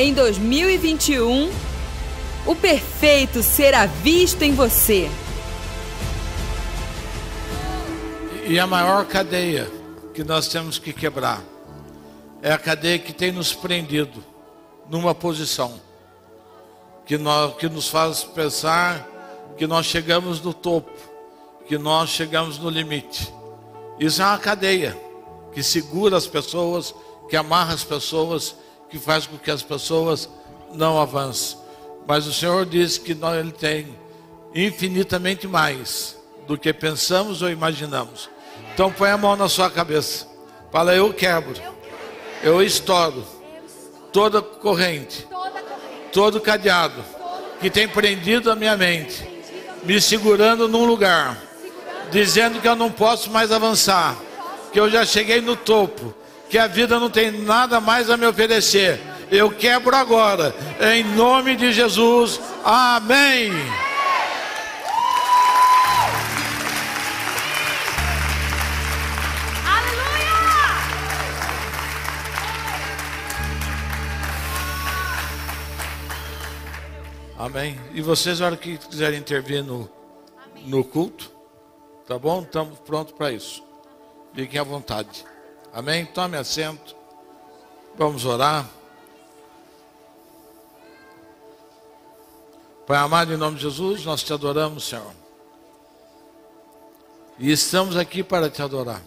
em 2021, o perfeito será visto em você. E a maior cadeia que nós temos que quebrar é a cadeia que tem nos prendido numa posição que nos faz pensar que nós chegamos no topo, que nós chegamos no limite. Isso é uma cadeia que segura as pessoas, que amarra as pessoas, que faz com que as pessoas não avancem. Mas o Senhor diz que Ele tem infinitamente mais do que pensamos ou imaginamos. Então põe a mão na sua cabeça. Fala, eu quebro, eu estouro toda corrente, todo cadeado que tem prendido a minha mente, me segurando num lugar, dizendo que eu não posso mais avançar, que eu já cheguei no topo, que a vida não tem nada mais a me oferecer. Eu quebro agora, em nome de Jesus. Amém. Amém. E vocês, na hora que quiserem intervir no culto, tá bom? Estamos prontos para isso. Fiquem à vontade. Amém? Tome assento. Vamos orar. Pai amado, em nome de Jesus, nós te adoramos, Senhor. E estamos aqui para te adorar.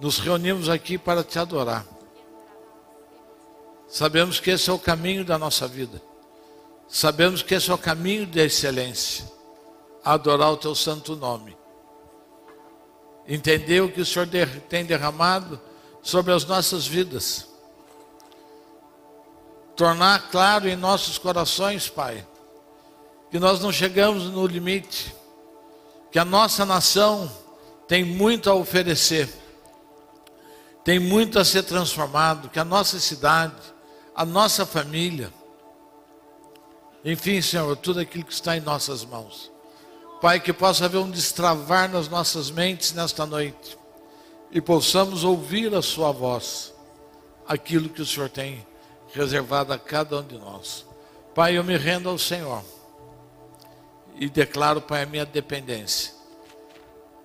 Nos reunimos aqui para te adorar. Sabemos que esse é o caminho da nossa vida. Sabemos que esse é o caminho da excelência, adorar o teu santo nome. Entender o que o Senhor tem derramado sobre as nossas vidas. Tornar claro em nossos corações, Pai, que nós não chegamos no limite, que a nossa nação tem muito a oferecer, tem muito a ser transformado, que a nossa cidade, a nossa família, enfim, Senhor, tudo aquilo que está em nossas mãos. Pai, que possa haver um destravar nas nossas mentes nesta noite. E possamos ouvir a sua voz. Aquilo que o Senhor tem reservado a cada um de nós. Pai, eu me rendo ao Senhor. E declaro, Pai, a minha dependência.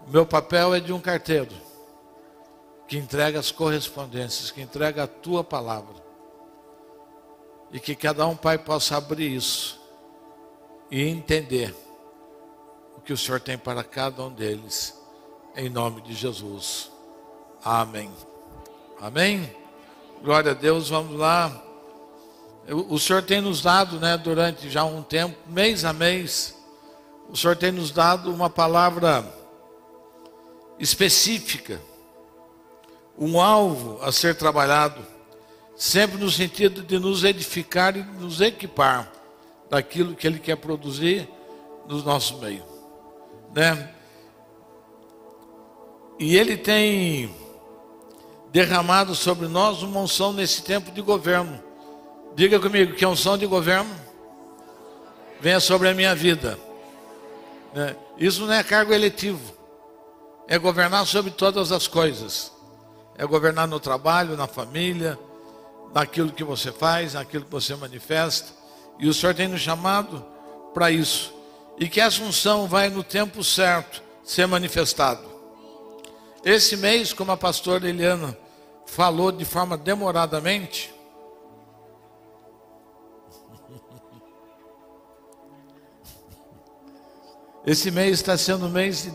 O meu papel é de um carteiro. Que entrega as correspondências. Que entrega a tua palavra. E que cada um, Pai, possa abrir isso e entender o que o Senhor tem para cada um deles. Em nome de Jesus. Amém. Amém? Glória a Deus, vamos lá. O Senhor tem nos dado, durante já um tempo, mês a mês, o Senhor tem nos dado uma palavra específica. Um alvo a ser trabalhado. Sempre no sentido de nos edificar e nos equipar daquilo que Ele quer produzir no nosso meio, E Ele tem derramado sobre nós uma unção nesse tempo de governo. Diga comigo, que unção de governo venha sobre a minha vida. Isso não é cargo eletivo, é governar sobre todas as coisas. É governar no trabalho, na família, naquilo que você faz, naquilo que você manifesta. E o Senhor tem nos chamado para isso. E que essa unção vai no tempo certo ser manifestada. Esse mês, como a pastora Eliana falou de forma demoradamente, esse mês está sendo um mês de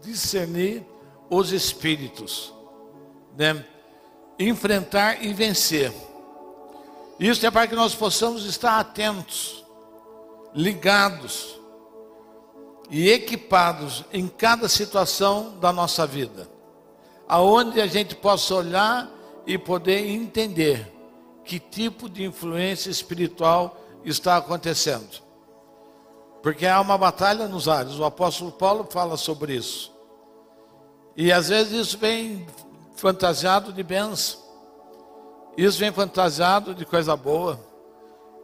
discernir os espíritos, enfrentar e vencer. Isso é para que nós possamos estar atentos, ligados e equipados em cada situação da nossa vida, aonde a gente possa olhar e poder entender que tipo de influência espiritual está acontecendo, porque há uma batalha nos ares. O apóstolo Paulo fala sobre isso, e às vezes isso vem fantasiado de bênção. Isso vem fantasiado de coisa boa.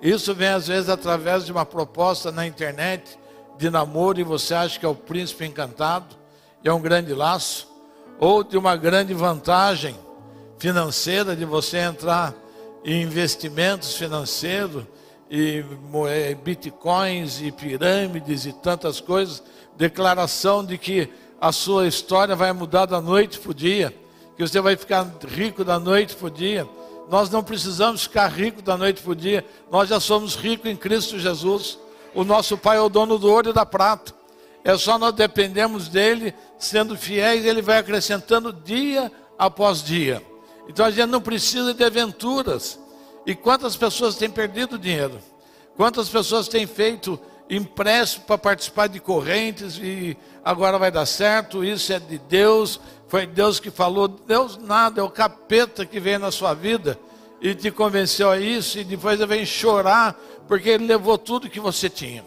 Isso vem às vezes através de uma proposta na internet de namoro, e você acha que é o príncipe encantado e é um grande laço, ou de uma grande vantagem financeira de você entrar e investimentos financeiros, e bitcoins, e pirâmides, e tantas coisas, declaração de que a sua história vai mudar da noite para o dia, que você vai ficar rico da noite para o dia. Nós não precisamos ficar ricos da noite para o dia, nós já somos ricos em Cristo Jesus. O nosso Pai é o dono do ouro e da prata, é só nós dependemos dele, sendo fiéis, ele vai acrescentando dia após dia. Então a gente não precisa de aventuras. E quantas pessoas têm perdido dinheiro? Quantas pessoas têm feito empréstimo para participar de correntes e agora vai dar certo, isso é de Deus, foi Deus que falou. Deus nada, é o capeta que veio na sua vida e te convenceu a isso, e depois ele vem chorar porque ele levou tudo que você tinha.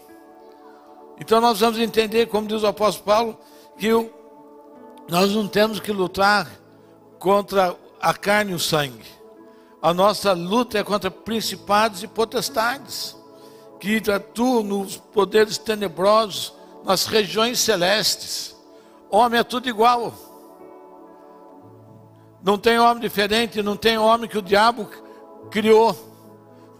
Então nós vamos entender, como diz o apóstolo Paulo, que nós não temos que lutar contra a carne e o sangue. A nossa luta é contra principados e potestades que atuam nos poderes tenebrosos, nas regiões celestes. Homem é tudo igual. Não tem homem diferente, não tem homem que o diabo criou.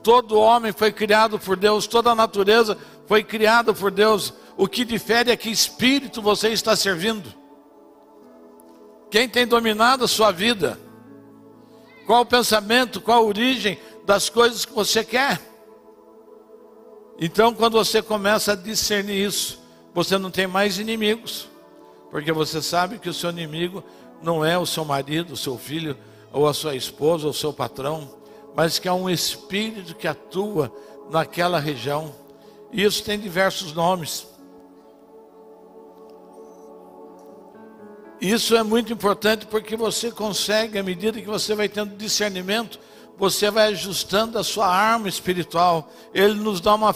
Todo homem foi criado por Deus, toda a natureza foi criada por Deus. O que difere é que espírito você está servindo. Quem tem dominado a sua vida? Qual o pensamento, qual a origem das coisas que você quer? Então, quando você começa a discernir isso, você não tem mais inimigos, porque você sabe que o seu inimigo não é o seu marido, o seu filho, ou a sua esposa, ou o seu patrão, mas que é um espírito que atua naquela região. E isso tem diversos nomes. Isso é muito importante, porque você consegue, à medida que você vai tendo discernimento, você vai ajustando a sua arma espiritual. Ele nos dá uma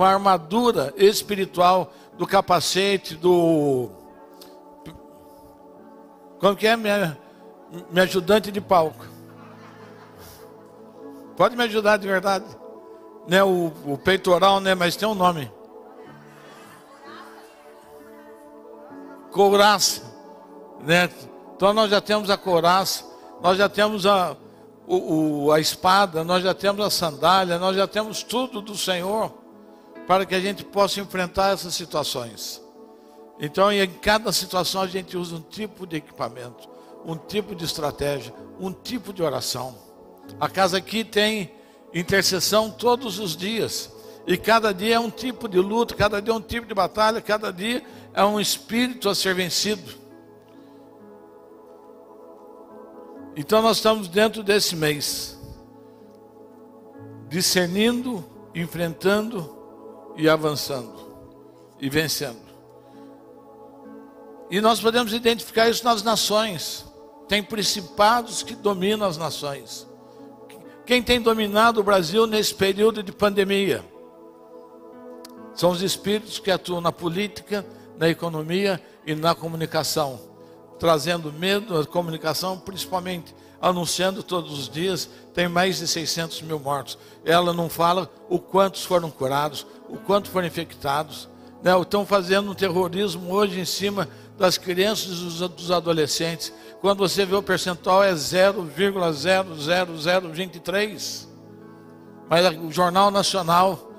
armadura espiritual, do capacete, do... Como que é, minha ajudante de palco? Pode me ajudar de verdade? Né, o peitoral, né? Mas tem um nome. Couraça, né? Então nós já temos a couraça, nós já temos a espada, nós já temos a sandália, nós já temos tudo do Senhor para que a gente possa enfrentar essas situações. Então em cada situação a gente usa um tipo de equipamento, um tipo de estratégia, um tipo de oração. A casa aqui tem intercessão todos os dias, e cada dia é um tipo de luta, cada dia é um tipo de batalha, cada dia é um espírito a ser vencido. Então nós estamos dentro desse mês, discernindo, enfrentando e avançando e vencendo. E nós podemos identificar isso nas nações. Tem principados que dominam as nações. Quem tem dominado o Brasil nesse período de pandemia? São os espíritos que atuam na política, na economia e na comunicação, trazendo medo à comunicação, principalmente anunciando todos os dias, tem mais de 600 mil mortos. Ela não fala o quantos foram curados, o quanto foram infectados, né? Estão fazendo um terrorismo hoje em cima das crianças e dos adolescentes. Quando você vê o percentual é 0,00023. Mas o Jornal Nacional,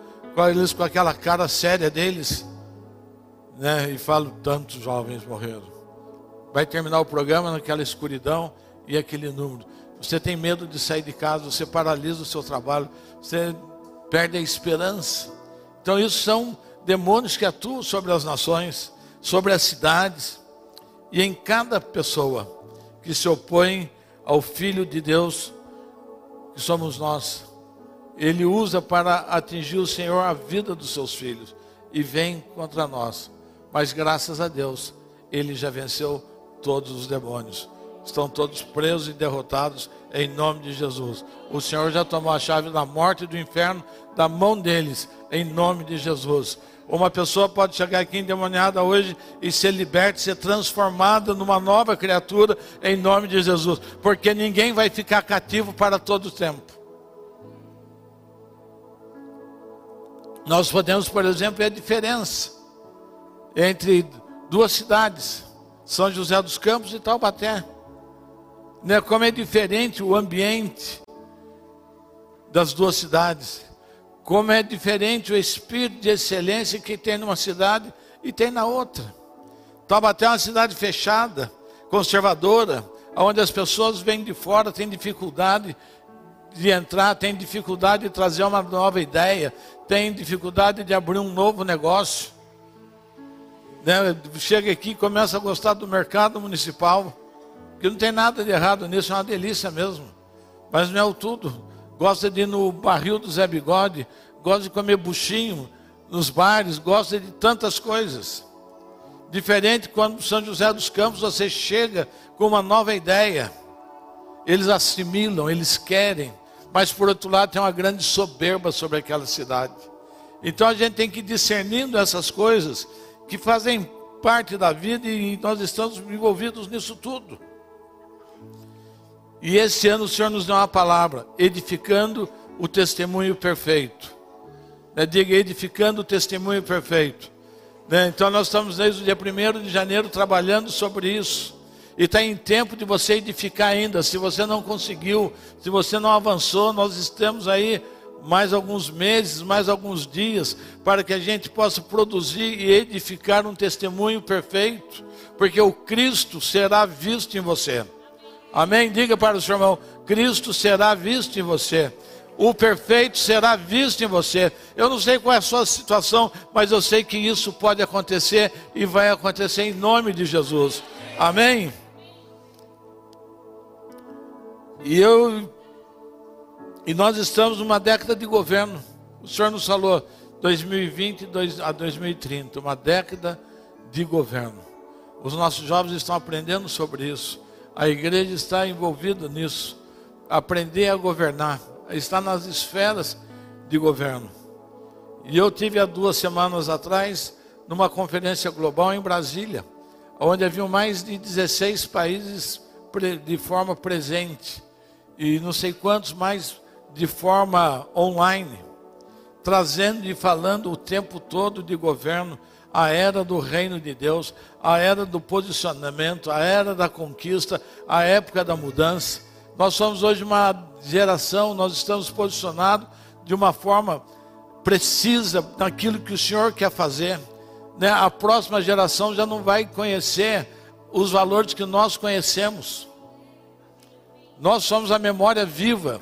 eles com aquela cara séria deles, né? E falam, tantos jovens morreram. Vai terminar o programa naquela escuridão e aquele número. Você tem medo de sair de casa, você paralisa o seu trabalho, você perde a esperança. Então isso são demônios que atuam sobre as nações, sobre as cidades e em cada pessoa que se opõe ao Filho de Deus, que somos nós. Ele usa para atingir o Senhor a vida dos seus filhos e vem contra nós. Mas graças a Deus, ele já venceu todos os demônios. Estão todos presos e derrotados em nome de Jesus. O Senhor já tomou a chave da morte e do inferno da mão deles, em nome de Jesus. Uma pessoa pode chegar aqui endemoniada hoje e ser liberta, ser transformada numa nova criatura em nome de Jesus, porque ninguém vai ficar cativo para todo o tempo. Nós podemos, por exemplo, ver a diferença entre duas cidades, São José dos Campos e Taubaté, né? Como é diferente o ambiente, das duas cidades. Como é diferente o espírito de excelência que tem numa cidade e tem na outra. Taubaté é uma cidade fechada, conservadora, onde as pessoas vêm de fora, têm dificuldade de entrar, têm dificuldade de trazer uma nova ideia, têm dificuldade de abrir um novo negócio. Chega aqui e começa a gostar do mercado municipal, que não tem nada de errado nisso, é uma delícia mesmo, mas não é o tudo. Gosta de ir no barril do Zé Bigode, gosta de comer buchinho nos bares, gosta de tantas coisas. Diferente quando São José dos Campos você chega com uma nova ideia, eles assimilam, eles querem, mas por outro lado tem uma grande soberba sobre aquela cidade. Então a gente tem que ir discernindo essas coisas que fazem parte da vida e nós estamos envolvidos nisso tudo. E esse ano o Senhor nos deu uma palavra, edificando o testemunho perfeito. Diga, edificando o testemunho perfeito. Então nós estamos desde o dia 1º de janeiro trabalhando sobre isso. E está em tempo de você edificar ainda. Se você não conseguiu, se você não avançou, nós estamos aí mais alguns meses, mais alguns dias, para que a gente possa produzir e edificar um testemunho perfeito, porque o Cristo será visto em você. Amém? Diga para o seu irmão, Cristo será visto em você. O perfeito será visto em você. Eu não sei qual é a sua situação, mas eu sei que isso pode acontecer e vai acontecer em nome de Jesus. Amém? E nós estamos numa década de governo. O Senhor nos falou 2020 a 2030, uma década de governo. Os nossos jovens estão aprendendo sobre isso. A igreja está envolvida nisso. Aprender a governar. Está nas esferas de governo. E eu tive há 2 semanas atrás, numa conferência global em Brasília, onde havia mais de 16 países de forma presente. E não sei quantos mais de forma online. Trazendo e falando o tempo todo de governo. A era do reino de Deus, a era do posicionamento, a era da conquista, a época da mudança. Nós somos hoje uma geração, nós estamos posicionados de uma forma precisa naquilo que o Senhor quer fazer. A próxima geração já não vai conhecer os valores que nós conhecemos. Nós somos a memória viva,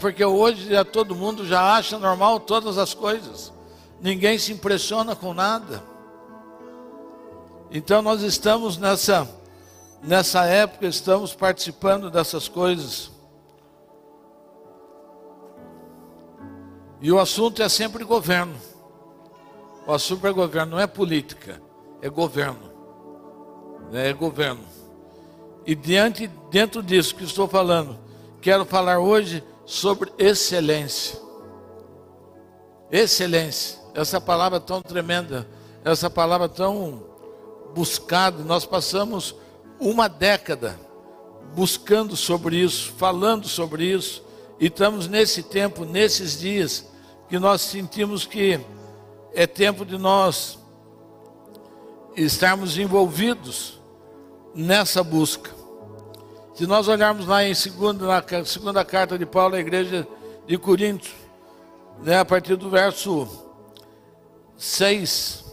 porque hoje todo mundo já acha normal todas as coisas. Ninguém se impressiona com nada. Então nós estamos nessa época, estamos participando dessas coisas. E o assunto é sempre governo. O assunto é governo, não é política, é governo. É governo. E dentro disso que estou falando, quero falar hoje sobre excelência. Excelência. Essa palavra tão tremenda, essa palavra tão buscada. Nós passamos uma década buscando sobre isso, falando sobre isso. E estamos nesse tempo, nesses dias, que nós sentimos que é tempo de nós estarmos envolvidos nessa busca. Se nós olharmos lá em segunda carta de Paulo à igreja de Corinto, a partir do verso 6,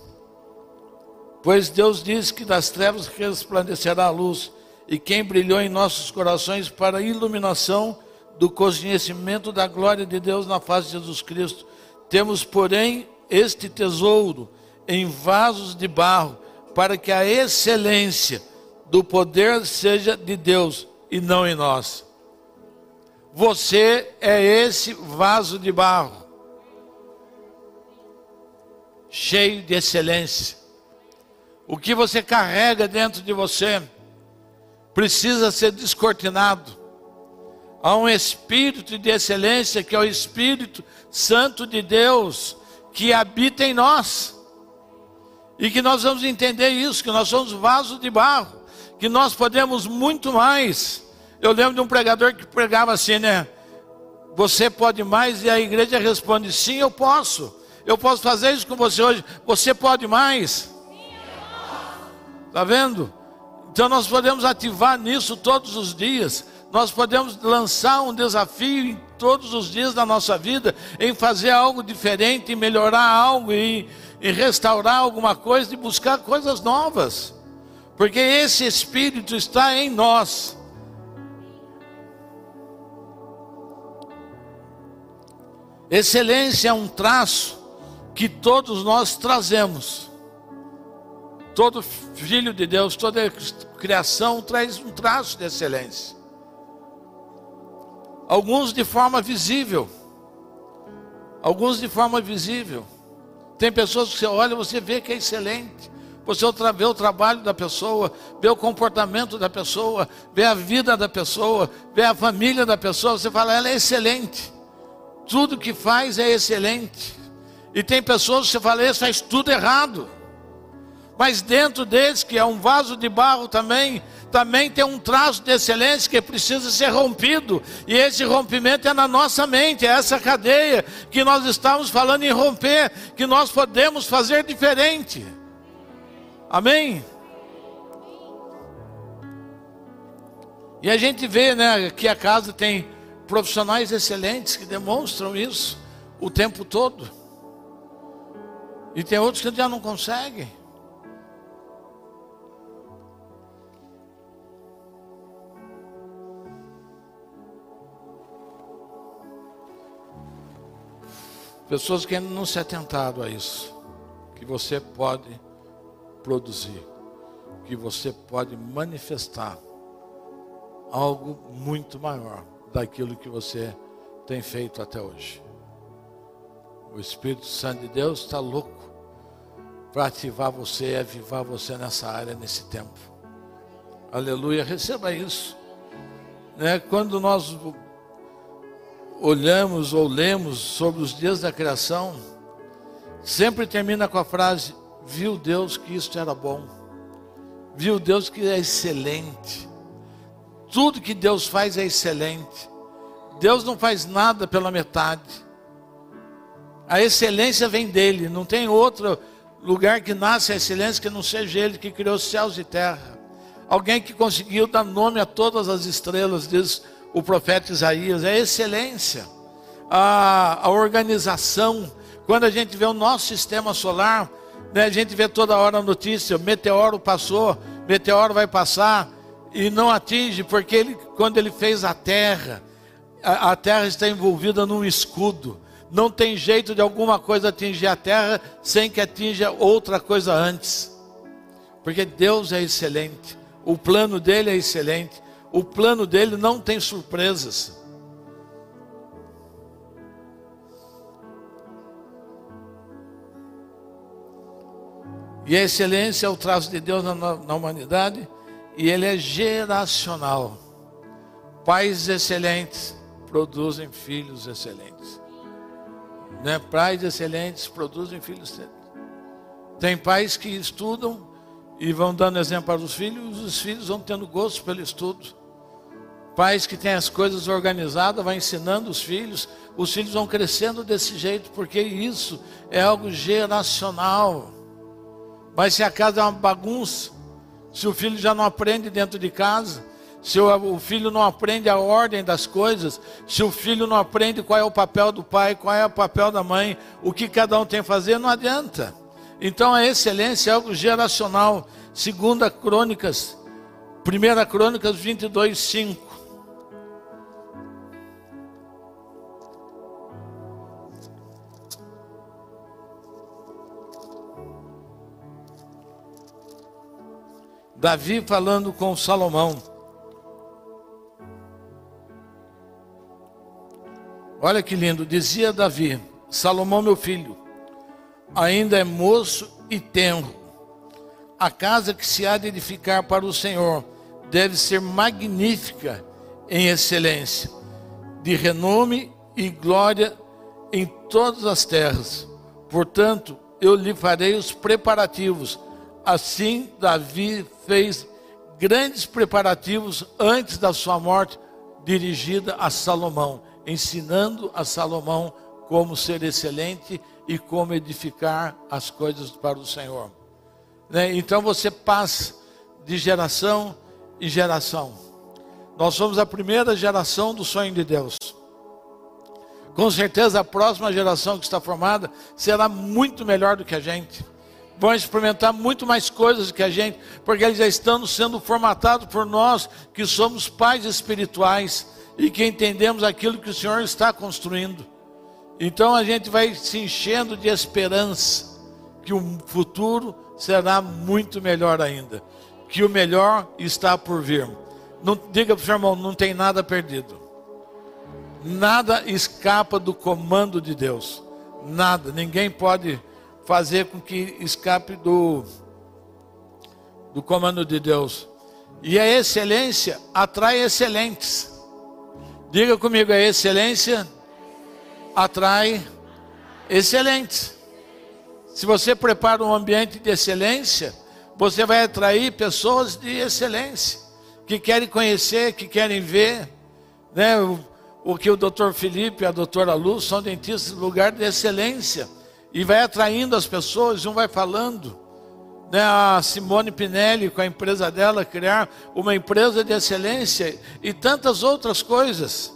pois Deus diz que das trevas resplandecerá a luz, e quem brilhou em nossos corações para a iluminação do conhecimento da glória de Deus na face de Jesus Cristo. Temos, porém, este tesouro em vasos de barro, para que a excelência do poder seja de Deus e não em nós. Você é esse vaso de barro, cheio de excelência. O que você carrega dentro de você precisa ser descortinado. Há um espírito de excelência que é o Espírito Santo de Deus que habita em nós. E que nós vamos entender isso, que nós somos vasos de barro, que nós podemos muito mais. Eu lembro de um pregador que pregava assim, Você pode mais, e a igreja responde, sim, eu posso. Eu posso fazer isso com você hoje. Você pode mais. Está vendo? Então nós podemos ativar nisso todos os dias. Nós podemos lançar um desafio em todos os dias da nossa vida, em fazer algo diferente, em melhorar algo, em restaurar alguma coisa, e buscar coisas novas. Porque esse Espírito está em nós. Excelência é um traço que todos nós trazemos. Todo filho de Deus, toda criação traz um traço de excelência. Alguns de forma visível. Alguns de forma visível. Tem pessoas que você olha e você vê que é excelente. Você vê o trabalho da pessoa, vê o comportamento da pessoa, vê a vida da pessoa, vê a família da pessoa. Você fala, ela é excelente. Tudo que faz é excelente. E tem pessoas que você fala, isso faz tudo errado. Mas dentro deles, que é um vaso de barro também tem um traço de excelência que precisa ser rompido. E esse rompimento é na nossa mente, é essa cadeia que nós estamos falando em romper, que nós podemos fazer diferente. Amém? E a gente vê, né, que a casa tem profissionais excelentes que demonstram isso o tempo todo. E tem outros que já não conseguem. Pessoas que ainda não se atentaram a isso, que você pode produzir, que você pode manifestar algo muito maior daquilo que você tem feito até hoje. O Espírito Santo de Deus está louco para ativar você e avivar você nessa área, nesse tempo. Aleluia, receba isso, né? Quando nós olhamos ou lemos sobre os dias da criação, sempre termina com a frase, viu Deus que isto era bom, viu Deus que é excelente. Tudo que Deus faz é excelente. Deus não faz nada pela metade. A excelência vem dele, não tem outro lugar que nasce a excelência que não seja ele que criou céus e terra. Alguém que conseguiu dar nome a todas as estrelas, diz o profeta Isaías, é excelência. A organização, quando a gente vê o nosso sistema solar, né, a gente vê toda hora a notícia, meteoro passou, meteoro vai passar, e não atinge, porque quando ele fez a terra está envolvida num escudo. Não tem jeito de alguma coisa atingir a terra sem que atinja outra coisa antes. Porque Deus é excelente, o plano dele é excelente. O plano dele não tem surpresas. E a excelência é o traço de Deus na humanidade. E ele é geracional. Pais excelentes produzem filhos excelentes. Né? Pais excelentes produzem filhos excelentes. Tem pais que estudam e vão dando exemplo para os filhos vão tendo gosto pelo estudo. Pais que têm as coisas organizadas, vai ensinando os filhos vão crescendo desse jeito, porque isso é algo geracional. Mas se a casa é uma bagunça, se o filho já não aprende dentro de casa, se o filho não aprende a ordem das coisas, se o filho não aprende qual é o papel do pai, qual é o papel da mãe, o que cada um tem que fazer, não adianta. Então a excelência é algo geracional. 2 Crônicas, 1 Crônicas 22, 5. Davi falando com Salomão. Olha que lindo, dizia Davi: Salomão meu filho ainda é moço e tenro. A casa que se há de edificar para o Senhor deve ser magnífica em excelência, de renome e glória em todas as terras. Portanto, eu lhe farei os preparativos. Assim, Davi fez grandes preparativos antes da sua morte, dirigida a Salomão, ensinando a Salomão como ser excelente e como edificar as coisas para o Senhor, né? Então você passa de geração em geração. Nós somos a primeira geração do sonho de Deus. Com certeza a próxima geração que está formada será muito melhor do que a gente. Vão experimentar muito mais coisas do que a gente, porque eles já estão sendo formatados por nós, que somos pais espirituais e que entendemos aquilo que o Senhor está construindo. Então a gente vai se enchendo de esperança que o futuro será muito melhor ainda, que o melhor está por vir. Não, diga para o seu irmão, não tem nada perdido. Nada escapa do comando de Deus. Nada. Ninguém pode fazer com que escape do comando de Deus. E a excelência atrai excelentes. Diga comigo, a excelência atrai excelentes. Se você prepara um ambiente de excelência, você vai atrair pessoas de excelência, que querem conhecer, que querem ver, né? O que o doutor Felipe e a doutora Lu são dentistas de lugar de excelência. E vai atraindo as pessoas, um vai falando. Né? A Simone Pinelli, com a empresa dela, criar uma empresa de excelência e tantas outras coisas.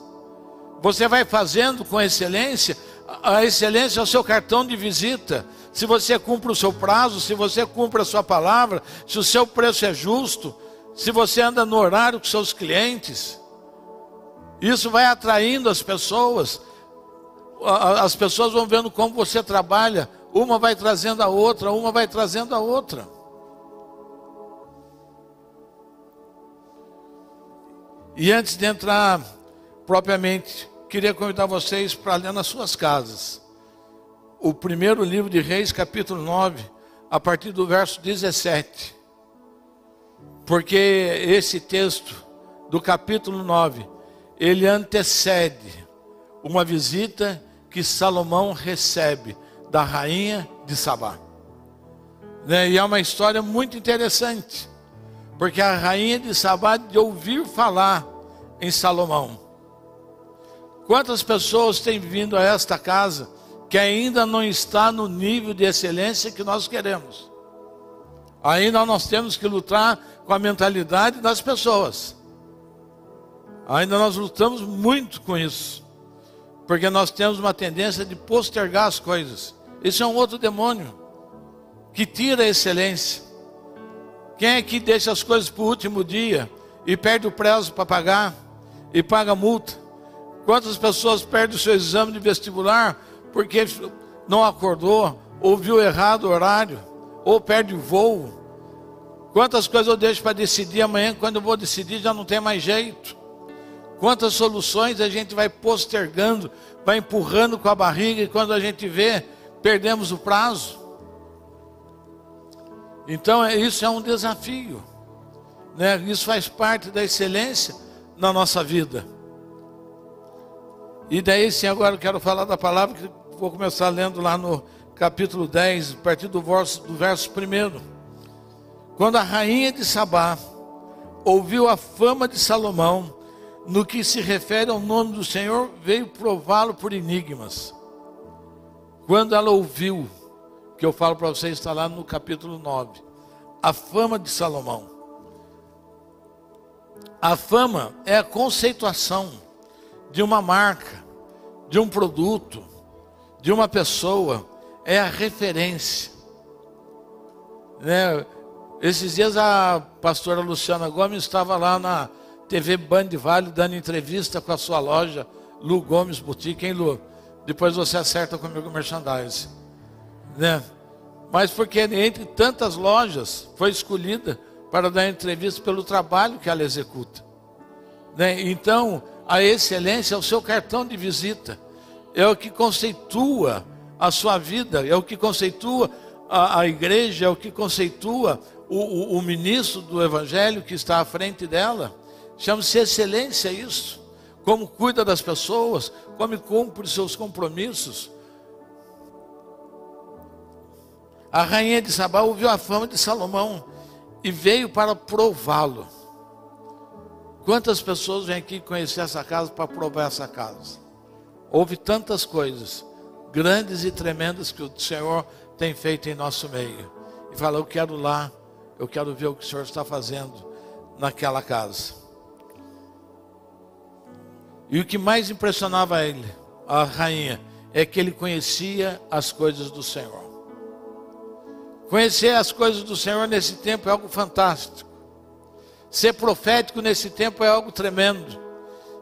Você vai fazendo com excelência. A excelência é o seu cartão de visita. Se você cumpre o seu prazo, se você cumpre a sua palavra, se o seu preço é justo, se você anda no horário com seus clientes. Isso vai atraindo as pessoas vão vendo como você trabalha, uma vai trazendo a outra, uma vai trazendo a outra. E antes de entrar propriamente, queria convidar vocês para ler nas suas casas o primeiro livro de Reis, capítulo 9, a partir do verso 17. Porque esse texto do capítulo 9, ele antecede uma visita que Salomão recebe da rainha de Sabá. E é uma história muito interessante, porque a rainha de Sabá de ouvir falar em Salomão. Quantas pessoas têm vindo a esta casa que ainda não está no nível de excelência que nós queremos? Ainda nós temos que lutar com a mentalidade das pessoas. Ainda nós lutamos muito com isso, porque nós temos uma tendência de postergar as coisas. Esse é um outro demônio que tira a excelência. Quem é que deixa as coisas para o último dia e perde o prazo para pagar e paga multa? Quantas pessoas perdem o seu exame de vestibular porque não acordou, ou viu errado o horário, ou perde o voo? Quantas coisas eu deixo para decidir amanhã, quando eu vou decidir já não tem mais jeito? Quantas soluções a gente vai postergando, vai empurrando com a barriga, e quando a gente vê, perdemos o prazo. Então isso é um desafio, né? Isso faz parte da excelência na nossa vida. E daí sim, agora eu quero falar da palavra, que vou começar lendo lá no capítulo 10, a partir do verso 1. Quando a rainha de Sabá ouviu a fama de Salomão, no que se refere ao nome do Senhor, veio prová-lo por enigmas. Quando ela ouviu, que eu falo para vocês, está lá no capítulo 9, a fama de Salomão. A fama é a conceituação de uma marca, de um produto, de uma pessoa, é a referência. Né? Esses dias a pastora Luciana Gomes estava lá na TV Band Vale, dando entrevista com a sua loja, Lu Gomes Boutique, hein, Lu? Depois você acerta comigo o merchandise, né? Mas porque entre tantas lojas, foi escolhida para dar entrevista pelo trabalho que ela executa, né? Então, a excelência é o seu cartão de visita, é o que conceitua a sua vida, é o que conceitua a igreja, é o que conceitua o ministro do evangelho que está à frente dela. Chama-se excelência isso, como cuida das pessoas, como cumpre seus compromissos. A rainha de Sabá ouviu a fama de Salomão e veio para prová-lo. Quantas pessoas vêm aqui conhecer essa casa para provar essa casa? Houve tantas coisas, grandes e tremendas, que o Senhor tem feito em nosso meio. E fala, eu quero lá, eu quero ver o que o Senhor está fazendo naquela casa. E o que mais impressionava ele, a rainha, é que ele conhecia as coisas do Senhor. Conhecer as coisas do Senhor nesse tempo é algo fantástico. Ser profético nesse tempo é algo tremendo.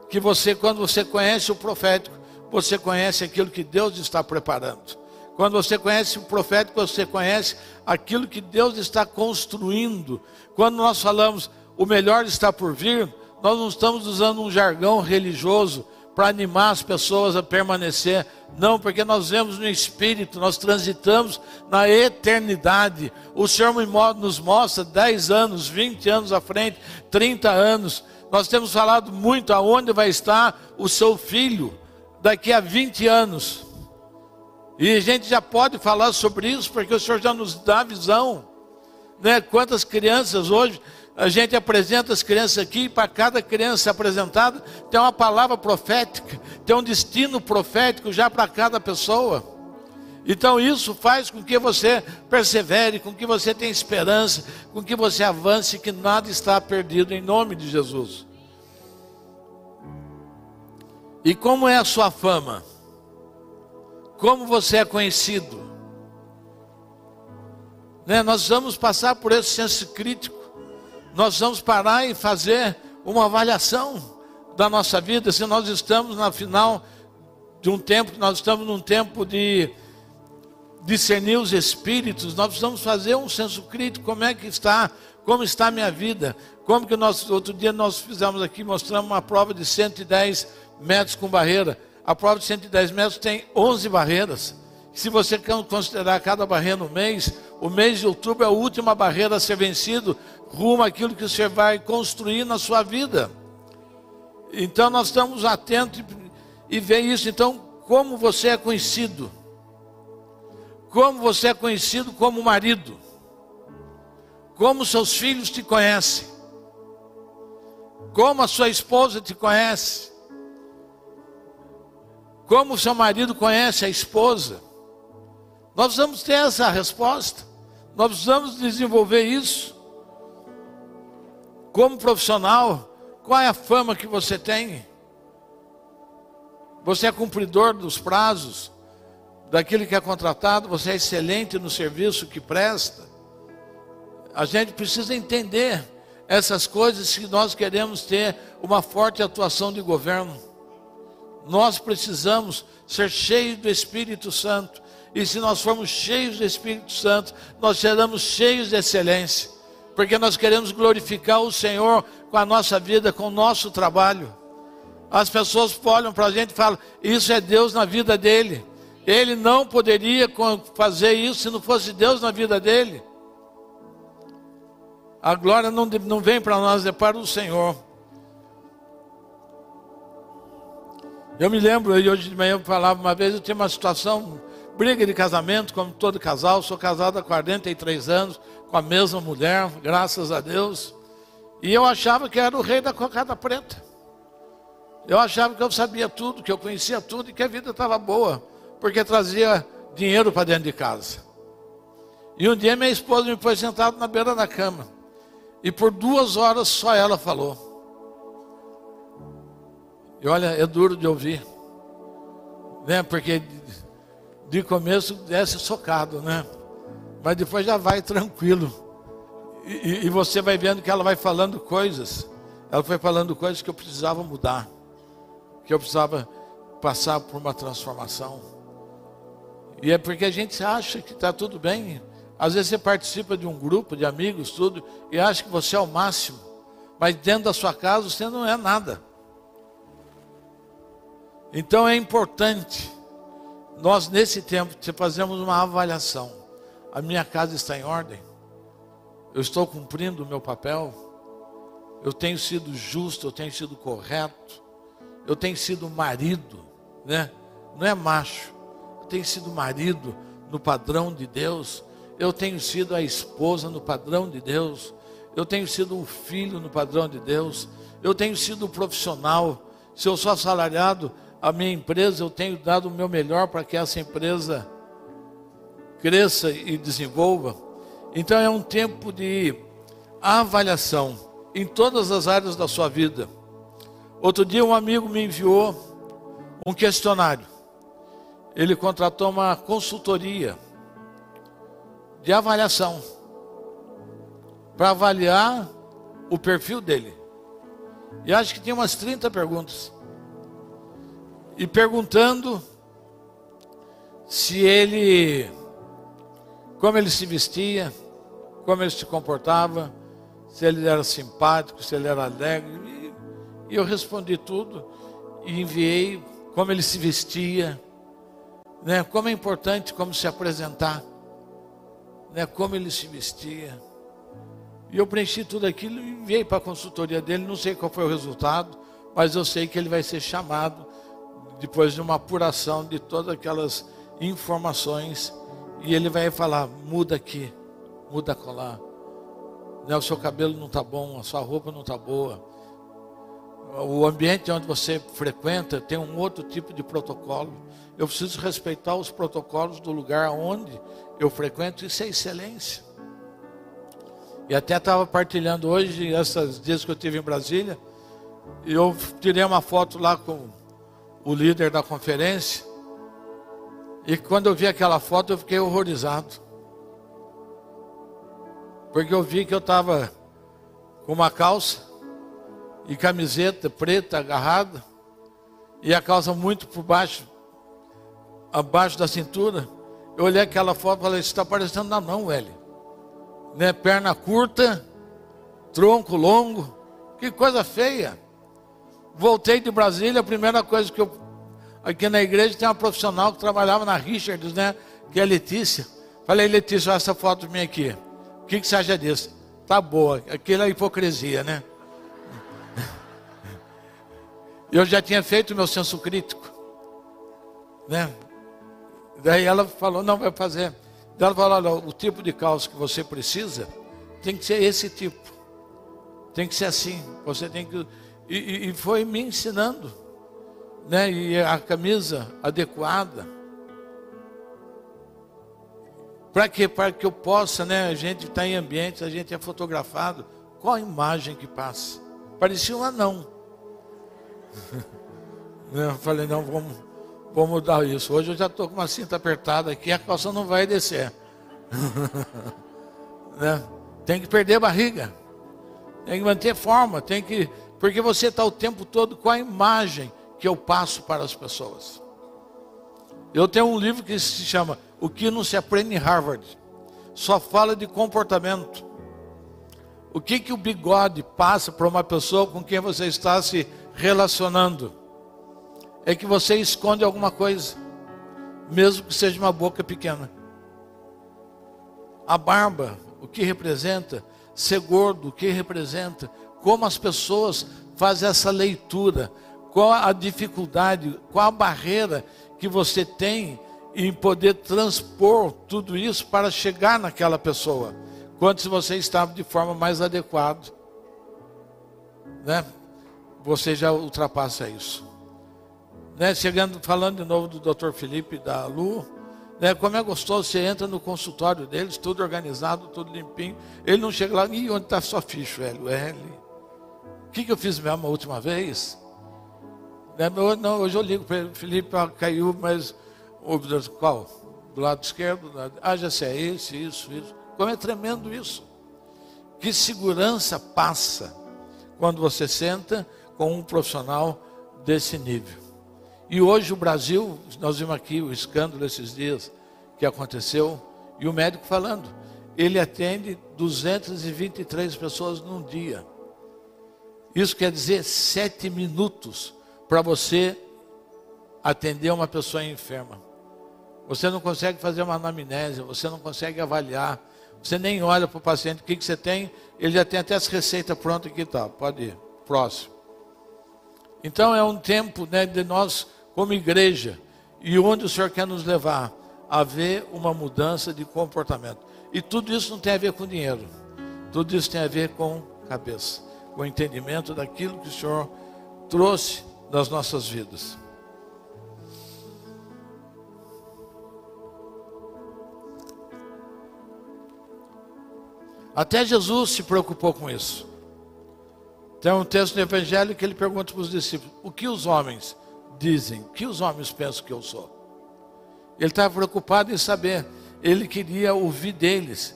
Que você, quando você conhece o profético, você conhece aquilo que Deus está preparando. Quando você conhece o profético, você conhece aquilo que Deus está construindo. Quando nós falamos, o melhor está por vir, nós não estamos usando um jargão religioso para animar as pessoas a permanecer. Não, porque nós vemos no Espírito, nós transitamos na eternidade. O Senhor nos mostra 10 anos, 20 anos à frente, 30 anos. Nós temos falado muito aonde vai estar o seu filho daqui a 20 anos. E a gente já pode falar sobre isso, porque o Senhor já nos dá visão, né? Quantas crianças hoje... A gente apresenta as crianças aqui e para cada criança apresentada tem uma palavra profética, tem um destino profético já para cada pessoa. Então isso faz com que você persevere, com que você tenha esperança, com que você avance, que nada está perdido em nome de Jesus. E como é a sua fama? Como você é conhecido? Né? Nós vamos passar por esse senso crítico. Nós vamos parar e fazer uma avaliação da nossa vida. Se nós estamos na final de um tempo, nós estamos num tempo de discernir os espíritos, nós precisamos fazer um senso crítico. Como é que está? Como está a minha vida? Como que nós, outro dia nós fizemos aqui, mostramos uma prova de 110 metros com barreira. A prova de 110 metros tem 11 barreiras. Se você considerar cada barreira no mês, o mês de outubro é a última barreira a ser vencido, rumo àquilo que você vai construir na sua vida. Então nós estamos atentos e ver isso. Então, como você é conhecido? Como você é conhecido como marido? Como seus filhos te conhecem? Como a sua esposa te conhece? Como seu marido conhece a esposa? Nós precisamos ter essa resposta. Nós precisamos desenvolver isso. Como profissional, qual é a fama que você tem? Você é cumpridor dos prazos, daquilo que é contratado? Você é excelente no serviço que presta? A gente precisa entender essas coisas se nós queremos ter uma forte atuação de governo. Nós precisamos ser cheios do Espírito Santo. E se nós formos cheios do Espírito Santo, nós seremos cheios de excelência. Porque nós queremos glorificar o Senhor com a nossa vida, com o nosso trabalho. As pessoas olham para a gente e falam, isso é Deus na vida dele. Ele não poderia fazer isso se não fosse Deus na vida dele. A glória não vem para nós, é para o Senhor. Eu me lembro, e hoje de manhã eu falava uma vez, eu tinha uma situação... briga de casamento, como todo casal. Sou casado há 43 anos com a mesma mulher, graças a Deus. E eu achava que era o rei da cocada preta. Eu achava que eu sabia tudo, que eu conhecia tudo e que a vida estava boa, porque trazia dinheiro para dentro de casa. E um dia minha esposa me pôs sentado na beira da cama. E por 2 horas só ela falou. E olha, é duro de ouvir, né? Porque... de começo desce socado, né? Mas depois já vai tranquilo. E você vai vendo que ela vai falando coisas. Ela foi falando coisas que eu precisava mudar. Que eu precisava passar por uma transformação. E é porque a gente acha que está tudo bem. Às vezes você participa de um grupo de amigos, tudo, e acha que você é o máximo. Mas dentro da sua casa você não é nada. Então é importante... nós, nesse tempo, fazemos uma avaliação. A minha casa está em ordem? Eu estou cumprindo o meu papel? Eu tenho sido justo, eu tenho sido correto? Eu tenho sido marido, né? Não é macho. Eu tenho sido marido no padrão de Deus. Eu tenho sido a esposa no padrão de Deus. Eu tenho sido o filho no padrão de Deus. Eu tenho sido o profissional. Se eu sou assalariado... a minha empresa, eu tenho dado o meu melhor para que essa empresa cresça e desenvolva. Então é um tempo de avaliação em todas as áreas da sua vida. Outro dia um amigo me enviou um questionário. Ele contratou uma consultoria de avaliação para avaliar o perfil dele. E acho que tinha umas 30 perguntas. E perguntando se ele, como ele se vestia, como ele se comportava, se ele era simpático, se ele era alegre. E eu respondi tudo e enviei como ele se vestia, né? Como é importante como se apresentar, né? Como ele se vestia. E eu preenchi tudo aquilo e enviei para a consultoria dele. Não sei qual foi o resultado, mas eu sei que ele vai ser chamado depois de uma apuração de todas aquelas informações. E ele vai falar, muda aqui, muda colar, né? O seu cabelo não está bom, a sua roupa não está boa. O ambiente onde você frequenta tem um outro tipo de protocolo. Eu preciso respeitar os protocolos do lugar onde eu frequento. Isso é excelência. E até estava partilhando hoje, esses dias que eu estive em Brasília, e eu tirei uma foto lá com o líder da conferência. E quando eu vi aquela foto, eu fiquei horrorizado. Porque eu vi que eu estava com uma calça e camiseta preta agarrada, e a calça muito por baixo, abaixo da cintura. Eu olhei aquela foto e falei, isso está parecendo anão, velho. Né? Perna curta, tronco longo, que coisa feia. Voltei de Brasília, a primeira coisa que eu... Aqui na igreja tem uma profissional que trabalhava na Richards, né? Que é a Letícia. Falei, Letícia, olha essa foto minha aqui. O que você acha disso? Tá boa, aquilo é hipocrisia, né? Eu já tinha feito o meu senso crítico, né? Daí ela falou, não, vai fazer. Daí ela falou, olha, o tipo de calça que você precisa tem que ser esse tipo. Tem que ser assim. Você tem que... E foi me ensinando, né? E a camisa adequada. Para quê? Para que eu possa, né? A gente está em ambientes, a gente é fotografado. Qual a imagem que passa? Parecia um anão. Eu falei, não, vamos mudar isso. Hoje eu já estou com uma cinta apertada aqui, a calça não vai descer. Né? Tem que perder a barriga, tem que manter forma, tem que... Porque você está o tempo todo com a imagem que eu passo para as pessoas. Eu tenho um livro que se chama O que não se aprende em Harvard. Só fala de comportamento. O que o bigode passa para uma pessoa com quem você está se relacionando? É que você esconde alguma coisa, mesmo que seja uma boca pequena. A barba, o que representa? Ser gordo, o que representa? Como as pessoas fazem essa leitura? Qual a dificuldade, qual a barreira que você tem em poder transpor tudo isso para chegar naquela pessoa? Quanto se você estava de forma mais adequada, né? Você já ultrapassa isso, né? Chegando, falando de novo do Dr. Felipe e da Lu, né? Como é gostoso, você entra no consultório deles, tudo organizado, tudo limpinho. Ele não chega lá, e onde está sua ficha, L? O que eu fiz mesmo a última vez? Né? Não, hoje eu ligo para ele, Felipe caiu, mas qual? Do lado esquerdo? Já sei, é esse, isso. Como é tremendo isso. Que segurança passa quando você senta com um profissional desse nível. E hoje o Brasil, nós vimos aqui o escândalo esses dias que aconteceu, e o médico falando, ele atende 223 pessoas num dia. Isso quer dizer 7 minutos para você atender uma pessoa enferma. Você não consegue fazer uma anamnese, você não consegue avaliar, você nem olha para o paciente, o que você tem, ele já tem até as receitas prontas aqui, tá, pode ir, próximo. Então é um tempo, né, de nós como igreja, e onde o Senhor quer nos levar a ver uma mudança de comportamento. E tudo isso não tem a ver com dinheiro, tudo isso tem a ver com cabeça, com o entendimento daquilo que o Senhor trouxe nas nossas vidas. Até Jesus se preocupou com isso. Tem um texto no Evangelho que ele pergunta para os discípulos: o que os homens dizem? O que os homens pensam que eu sou? Ele estava preocupado em saber. Ele queria ouvir deles.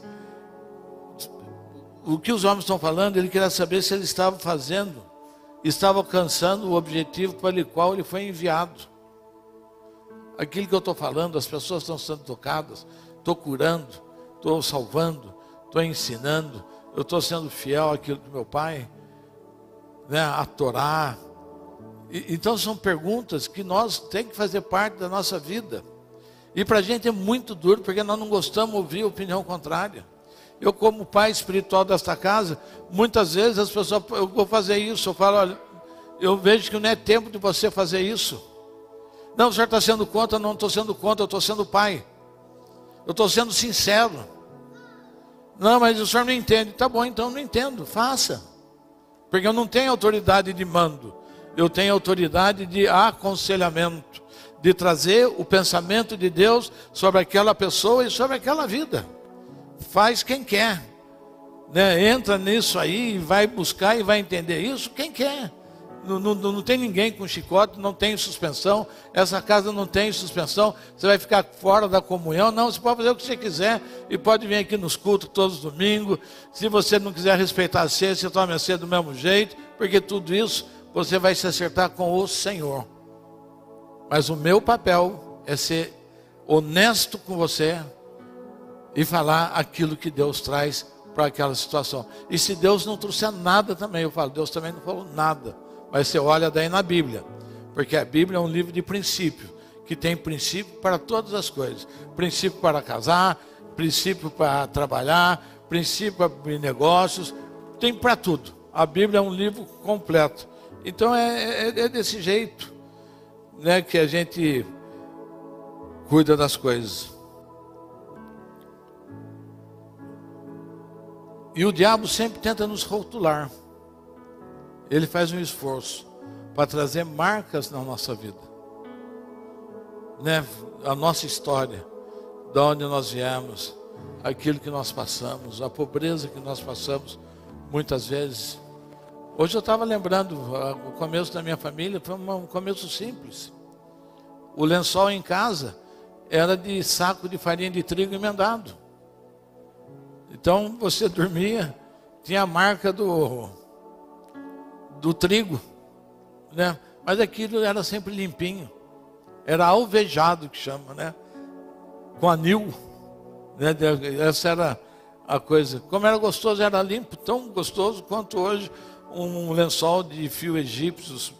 O que os homens estão falando, ele queria saber se ele estava fazendo, estava alcançando o objetivo para o qual ele foi enviado. Aquilo que eu estou falando, as pessoas estão sendo tocadas, estou curando, estou salvando, estou ensinando, eu estou sendo fiel àquilo do meu pai, né, a Torá. Então são perguntas que nós temos que fazer parte da nossa vida. E para a gente é muito duro, porque nós não gostamos de ouvir opinião contrária. Eu, como pai espiritual desta casa, muitas vezes as pessoas, eu vou fazer isso, eu falo, olha, eu vejo que não é tempo de você fazer isso. Não, o senhor está sendo contra, eu não estou sendo contra, eu estou sendo pai. Eu estou sendo sincero. Não, mas o senhor não entende. Tá bom, então não entendo, faça. Porque eu não tenho autoridade de mando, eu tenho autoridade de aconselhamento, de trazer o pensamento de Deus sobre aquela pessoa e sobre aquela vida. Faz quem quer, né? Entra nisso aí e vai buscar e vai entender isso quem quer. Não tem ninguém com chicote, não tem suspensão. Essa casa não tem suspensão. Você vai ficar fora da comunhão? Não, você pode fazer o que você quiser e pode vir aqui nos cultos todos os domingos. Se você não quiser respeitar a ceia, você toma a ceia do mesmo jeito, porque tudo isso você vai se acertar com o Senhor. Mas o meu papel é ser honesto com você e falar aquilo que Deus traz para aquela situação. E se Deus não trouxer nada também, eu falo, Deus também não falou nada. Mas você olha daí na Bíblia, porque a Bíblia é um livro de princípio, que tem princípio para todas as coisas. Princípio para casar, princípio para trabalhar, princípio para abrir negócios, tem para tudo. A Bíblia é um livro completo. Então é desse jeito, né, que a gente cuida das coisas. E o diabo sempre tenta nos rotular. Ele faz um esforço para trazer marcas na nossa vida, né? A nossa história, de onde nós viemos, aquilo que nós passamos, a pobreza que nós passamos muitas vezes. Hoje eu estava lembrando, o começo da minha família foi um começo simples. O lençol em casa era de saco de farinha de trigo emendado. Então você dormia, tinha a marca do trigo, né? Mas aquilo era sempre limpinho. Era alvejado, que chama, né? Com anil, né? Essa era a coisa. Como era gostoso, era limpo, tão gostoso quanto hoje um lençol de fio egípcios.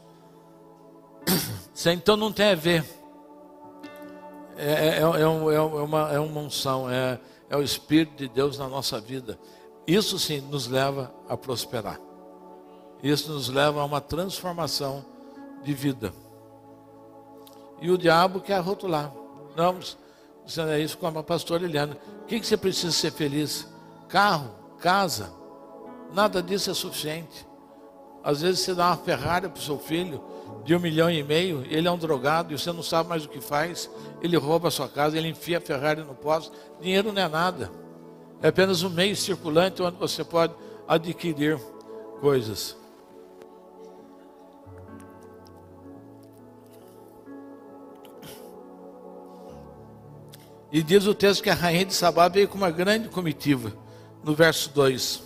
Então não tem a ver. É uma unção, é o Espírito de Deus na nossa vida. Isso sim nos leva a prosperar. Isso nos leva a uma transformação de vida. E o diabo quer rotular. Não, você não é isso, como a pastora Eliana. O que você precisa ser feliz? Carro, casa, nada disso é suficiente. Às vezes você dá uma Ferrari para o seu filho de 1,5 milhão, ele é um drogado e você não sabe mais o que faz. Ele rouba a sua casa, ele enfia a Ferrari no posto. Dinheiro não é nada. É apenas um meio circulante onde você pode adquirir coisas. E diz o texto que a rainha de Sabá veio com uma grande comitiva, no verso 2.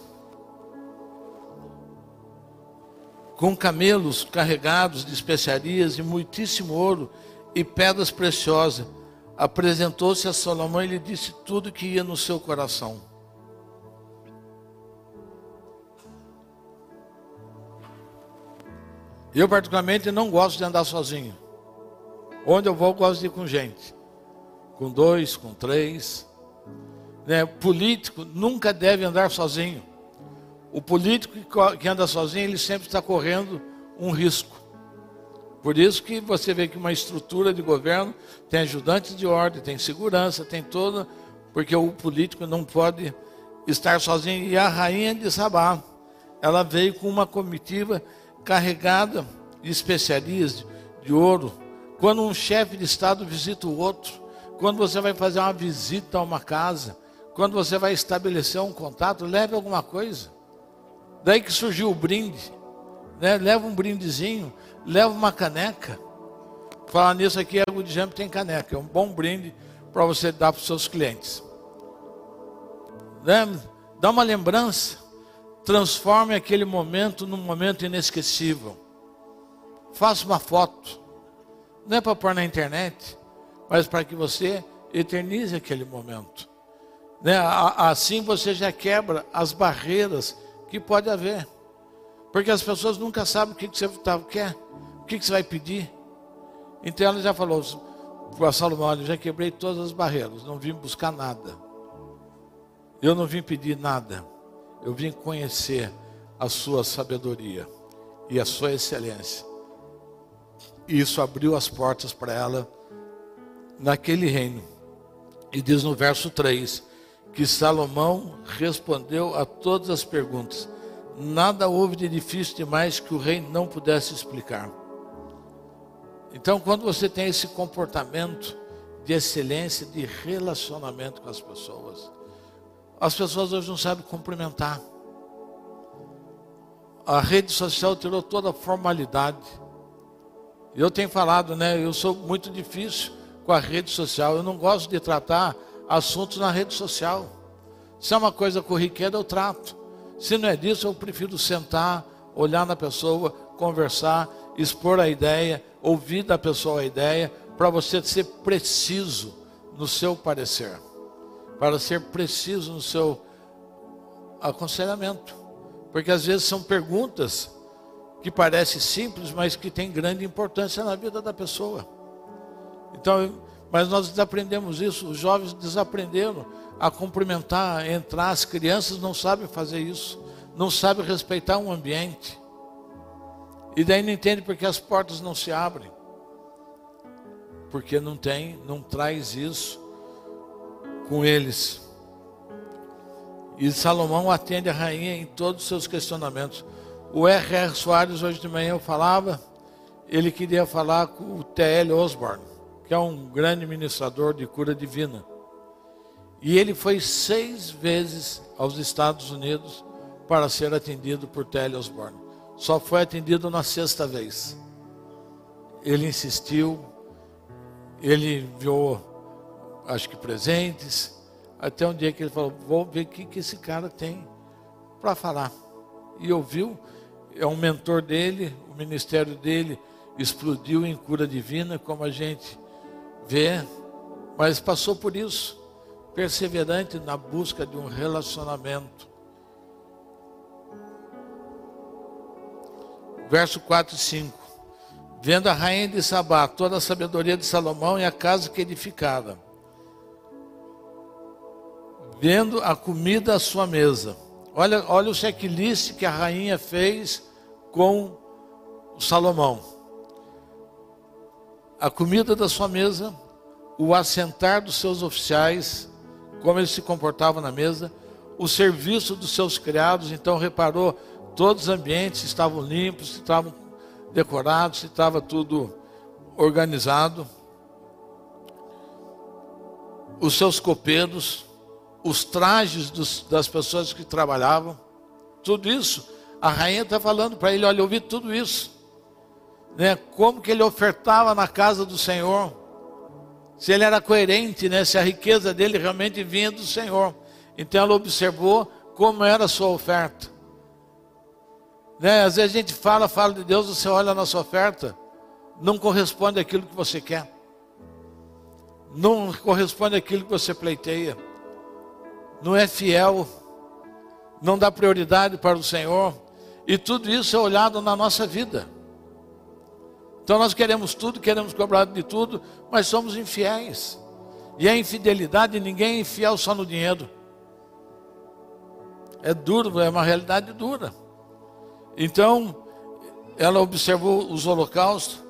Com camelos carregados de especiarias e muitíssimo ouro e pedras preciosas, apresentou-se a Salomão e lhe disse tudo que ia no seu coração. Eu particularmente não gosto de andar sozinho. Onde eu vou, eu gosto de ir com gente. Com 2, com 3. Né? Político nunca deve andar sozinho. O político que anda sozinho, ele sempre está correndo um risco. Por isso que você vê que uma estrutura de governo tem ajudantes de ordem, tem segurança, tem toda, porque o político não pode estar sozinho. E a rainha de Sabá, ela veio com uma comitiva carregada de especiarias, de ouro. Quando um chefe de estado visita o outro, quando você vai fazer uma visita a uma casa, quando você vai estabelecer um contato, leve alguma coisa. Daí que surgiu o brinde. né? Leva um brindezinho, leva uma caneca. Falar nisso aqui, a Good Jump tem caneca, é um bom brinde para você dar para os seus clientes. Né? Dá uma lembrança, transforme aquele momento num momento inesquecível. Faça uma foto, não é para pôr na internet, mas para que você eternize aquele momento. Né? Assim você já quebra as barreiras que pode haver. Porque as pessoas nunca sabem o que você quer, o que você vai pedir. Então ela já falou para Salomão: eu já quebrei todas as barreiras, não vim buscar nada. Eu não vim pedir nada. Eu vim conhecer a sua sabedoria e a sua excelência. E isso abriu as portas para ela naquele reino. E diz no verso 3, que Salomão respondeu a todas as perguntas. Nada houve de difícil demais que o rei não pudesse explicar. Então, quando você tem esse comportamento de excelência, de relacionamento com as pessoas hoje não sabem cumprimentar. A rede social tirou toda a formalidade. Eu tenho falado, né? Eu sou muito difícil com a rede social. Eu não gosto de tratar assuntos na rede social. Se é uma coisa corriqueira, eu trato. Se não é disso, eu prefiro sentar, olhar na pessoa, conversar, expor a ideia, ouvir da pessoa a ideia, para você ser preciso no seu parecer, para ser preciso no seu aconselhamento. Porque às vezes são perguntas que parecem simples, mas que tem grande importância na vida da pessoa. Então, mas nós desaprendemos isso, os jovens desaprenderam a cumprimentar, a entrar, as crianças não sabem fazer isso, não sabem respeitar um ambiente. E daí não entende porque as portas não se abrem. Porque não tem, não traz isso com eles. E Salomão atende a rainha em todos os seus questionamentos. O R.R. Soares, hoje de manhã eu falava, ele queria falar com o T.L. Osborne, que é um grande ministrador de cura divina. E ele foi 6 vezes aos Estados Unidos para ser atendido por T.L. Osborne. Só foi atendido na 6ª vez. Ele insistiu, ele enviou, acho que presentes, até um dia que ele falou: vou ver o que esse cara tem para falar. E ouviu, é um mentor dele, o ministério dele explodiu em cura divina, como a gente vê, mas passou por isso, perseverante na busca de um relacionamento. Verso 4 e 5. Vendo a rainha de Sabá toda a sabedoria de Salomão e a casa que edificara, vendo a comida à sua mesa. Olha o checklist que a rainha fez com Salomão. A comida da sua mesa, o assentar dos seus oficiais, como eles se comportavam na mesa, o serviço dos seus criados. Então reparou, todos os ambientes estavam limpos, estavam decorados, estava tudo organizado. Os seus copeiros, os trajes das pessoas que trabalhavam, tudo isso, a rainha está falando para ele: olha, eu vi tudo isso, né? Como que ele ofertava na casa do Senhor, se ele era coerente, né? Se a riqueza dele realmente vinha do Senhor. Então ela observou como era a sua oferta. Né? Às vezes a gente fala de Deus, você olha a nossa oferta, não corresponde àquilo que você quer, não corresponde àquilo que você pleiteia, não é fiel, não dá prioridade para o Senhor. E tudo isso é olhado na nossa vida. Então nós queremos tudo, queremos cobrar de tudo, mas somos infiéis. E a infidelidade, ninguém é infiel só no dinheiro. É duro, é uma realidade dura. Então, ela observou os holocaustos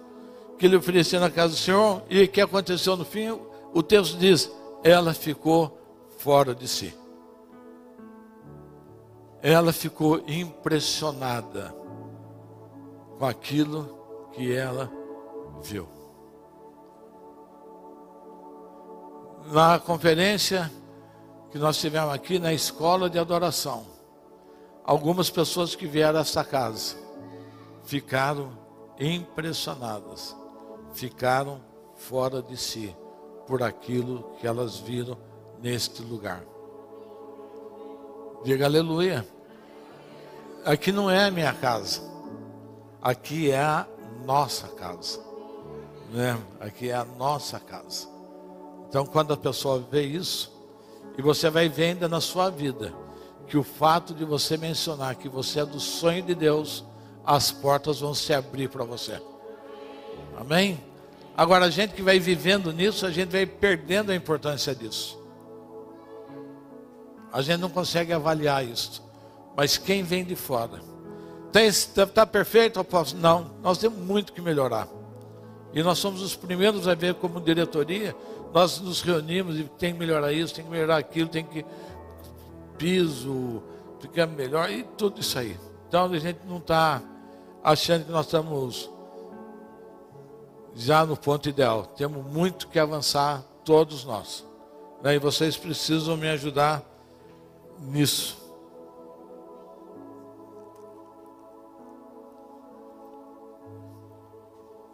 que ele oferecia na casa do Senhor. E o que aconteceu no fim? O texto diz: ela ficou fora de si. Ela ficou impressionada com aquilo que ela viu. Na conferência que nós tivemos aqui, na escola de adoração, algumas pessoas que vieram a essa casa ficaram impressionadas, ficaram fora de si por aquilo que elas viram neste lugar. Diga aleluia. Aqui não é a minha casa, aqui é a nossa casa, né? Aqui é a nossa casa. Então quando a pessoa vê isso, e você vai vendo na sua vida, que o fato de você mencionar que você é do sonho de Deus, as portas vão se abrir para você. Amém? Agora a gente que vai vivendo nisso, a gente vai perdendo a importância disso. A gente não consegue avaliar isso. Mas quem vem de fora? Está perfeito, apóstolo? Não, nós temos muito que melhorar. E nós somos os primeiros a ver como diretoria. Nós nos reunimos e tem que melhorar isso, tem que melhorar aquilo, tem que piso, ficar melhor e tudo isso aí. Então a gente não está achando que nós estamos já no ponto ideal. Temos muito que avançar, todos nós. E vocês precisam me ajudar nisso.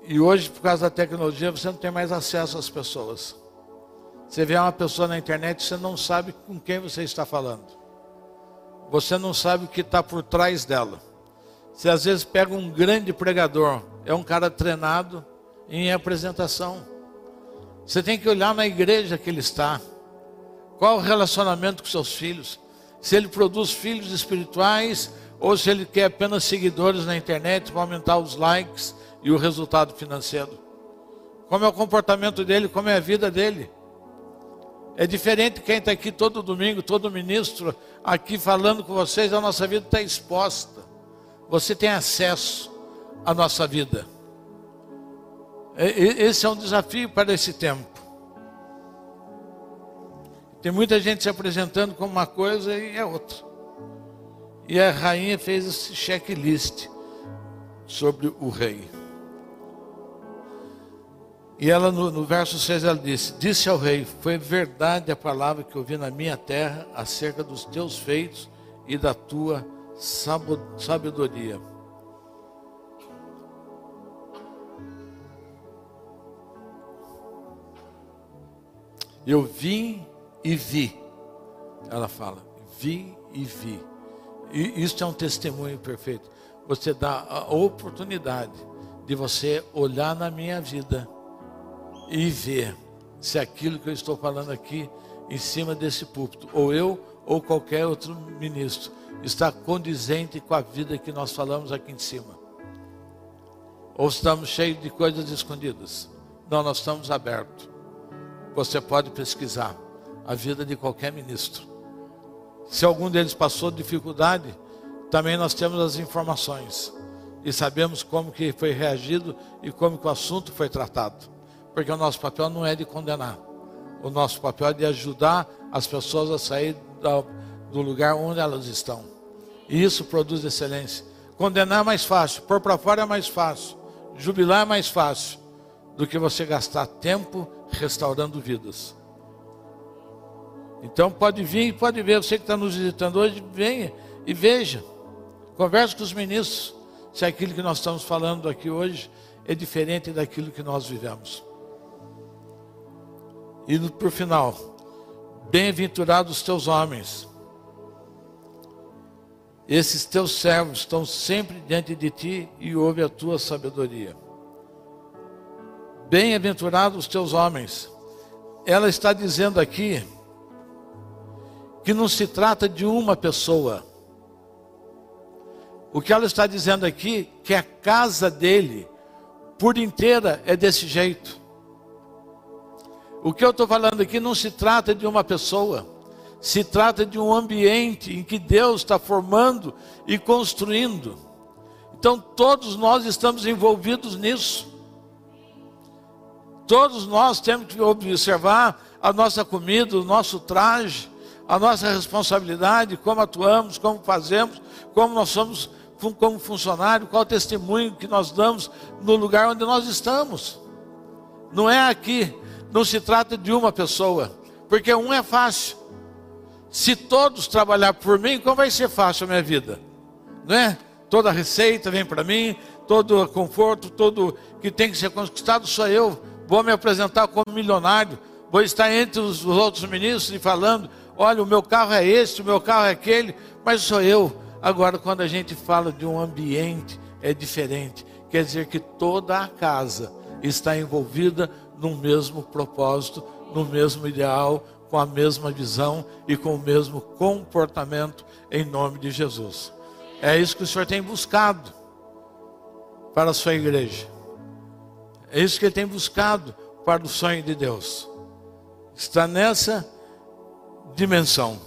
E hoje, por causa da tecnologia, você não tem mais acesso às pessoas. Você vê uma pessoa na internet, você não sabe com quem você está falando. Você não sabe o que está por trás dela. Você às vezes pega um grande pregador, é um cara treinado em apresentação. Você tem que olhar na igreja que ele está. Qual o relacionamento com seus filhos? Se ele produz filhos espirituais, ou se ele quer apenas seguidores na internet para aumentar os likes e o resultado financeiro. Como é o comportamento dele, como é a vida dele. É diferente quem está aqui todo domingo, todo ministro, aqui falando com vocês, a nossa vida está exposta. Você tem acesso à nossa vida. Esse é um desafio para esse tempo. Tem muita gente se apresentando como uma coisa e é outra. E a rainha fez esse checklist sobre o rei. E ela no verso 6 ela disse ao rei: foi verdade a palavra que ouvi na minha terra acerca dos teus feitos e da tua sabedoria. Eu vim e vi. Ela fala, vim e vi. E isso é um testemunho perfeito. Você dá a oportunidade de você olhar na minha vida e ver se aquilo que eu estou falando aqui em cima desse púlpito, ou eu ou qualquer outro ministro, está condizente com a vida que nós falamos aqui em cima. Ou estamos cheios de coisas escondidas. Não, nós estamos abertos. Você pode pesquisar a vida de qualquer ministro. Se algum deles passou dificuldade, também nós temos as informações. E sabemos como que foi reagido e como que o assunto foi tratado. Porque o nosso papel não é de condenar. O nosso papel é de ajudar as pessoas a sair do lugar onde elas estão. E isso produz excelência. Condenar é mais fácil, pôr para fora é mais fácil, jubilar é mais fácil do que você gastar tempo restaurando vidas. Então pode vir e pode ver. Você que está nos visitando hoje, venha e veja. Converse com os ministros se aquilo que nós estamos falando aqui hoje é diferente daquilo que nós vivemos. E por final, bem-aventurados os teus homens. Esses teus servos estão sempre diante de ti e ouve a tua sabedoria. Bem-aventurados os teus homens. Ela está dizendo aqui que não se trata de uma pessoa. O que ela está dizendo aqui é que a casa dele, por inteira, é desse jeito. O que eu estou falando aqui não se trata de uma pessoa, se trata de um ambiente em que Deus está formando e construindo. Então todos nós estamos envolvidos nisso. Todos nós temos que observar a nossa comida, o nosso traje, a nossa responsabilidade, como atuamos, como fazemos, como nós somos como funcionário, qual testemunho que nós damos no lugar onde nós estamos. Não é aqui. Não se trata de uma pessoa, porque um é fácil. Se todos trabalhar por mim, como vai ser fácil a minha vida? Não é? Toda a receita vem para mim, todo conforto, todo que tem que ser conquistado, sou eu. Vou me apresentar como milionário, vou estar entre os outros ministros e falando, olha, o meu carro é este, o meu carro é aquele, mas sou eu. Agora, quando a gente fala de um ambiente, é diferente. Quer dizer que toda a casa está envolvida no mesmo propósito, no mesmo ideal, com a mesma visão e com o mesmo comportamento, em nome de Jesus. É isso que o Senhor tem buscado para a sua igreja. É isso que ele tem buscado para o sonho de Deus. Está nessa dimensão.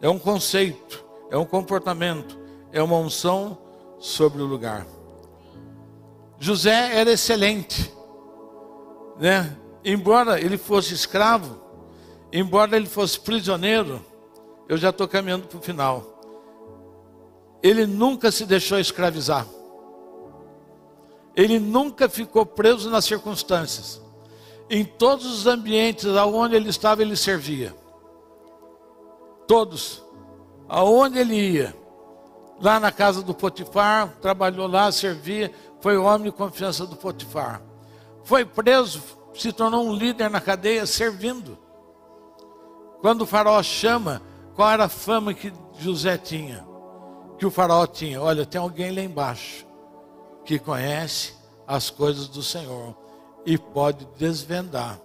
É um conceito, é um comportamento, é uma unção sobre o lugar. José era excelente, né? Embora ele fosse escravo, embora ele fosse prisioneiro, eu já estou caminhando para o final. Ele nunca se deixou escravizar. Ele nunca ficou preso nas circunstâncias. Em todos os ambientes aonde ele estava, ele servia. Todos. Aonde ele ia. Lá na casa do Potifar, trabalhou lá, servia. Foi homem de confiança do Potifar. Foi preso, se tornou um líder na cadeia, servindo. Quando o faraó chama, qual era a fama que José tinha? Que o faraó tinha? Olha, tem alguém lá embaixo que conhece as coisas do Senhor e pode desvendar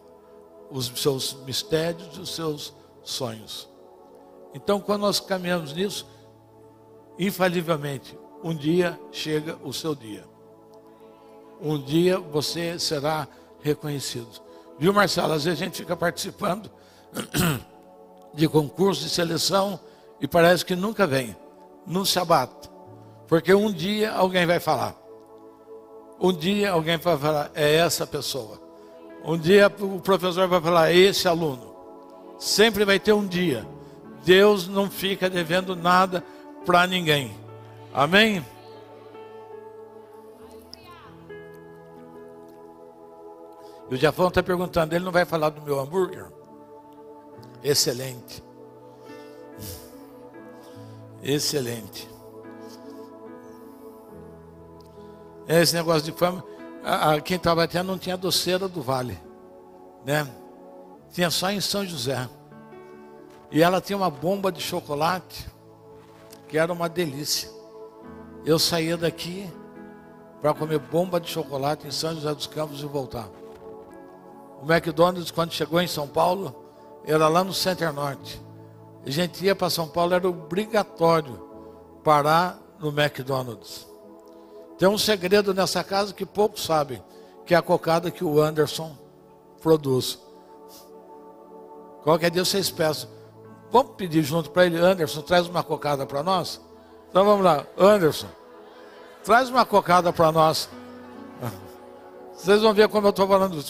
os seus mistérios e os seus sonhos. Então, quando nós caminhamos nisso, infalivelmente, um dia chega o seu dia. Um dia você será reconhecido. Viu, Marcelo? Às vezes a gente fica participando de concurso, de seleção, e parece que nunca vem, não se abate. Porque um dia alguém vai falar. Um dia alguém vai falar, é essa pessoa. Um dia o professor vai falar, é esse aluno. Sempre vai ter um dia. Deus não fica devendo nada para ninguém. Amém? E o Jafão está perguntando, ele não vai falar do meu hambúrguer? Excelente. Excelente. Esse negócio de fama, quem estava até não tinha doceira do Vale, né? Tinha só em São José. E ela tinha uma bomba de chocolate que era uma delícia. Eu saía daqui para comer bomba de chocolate em São José dos Campos e voltar. O McDonald's, quando chegou em São Paulo, era lá no Center Norte. A gente ia para São Paulo, era obrigatório parar no McDonald's. Tem um segredo nessa casa que poucos sabem, que é a cocada que o Anderson produz. Qualquer dia vocês peçam, vamos pedir junto para ele, Anderson, traz uma cocada para nós? Então vamos lá, Anderson, traz uma cocada para nós. Vocês vão ver como eu estou falando.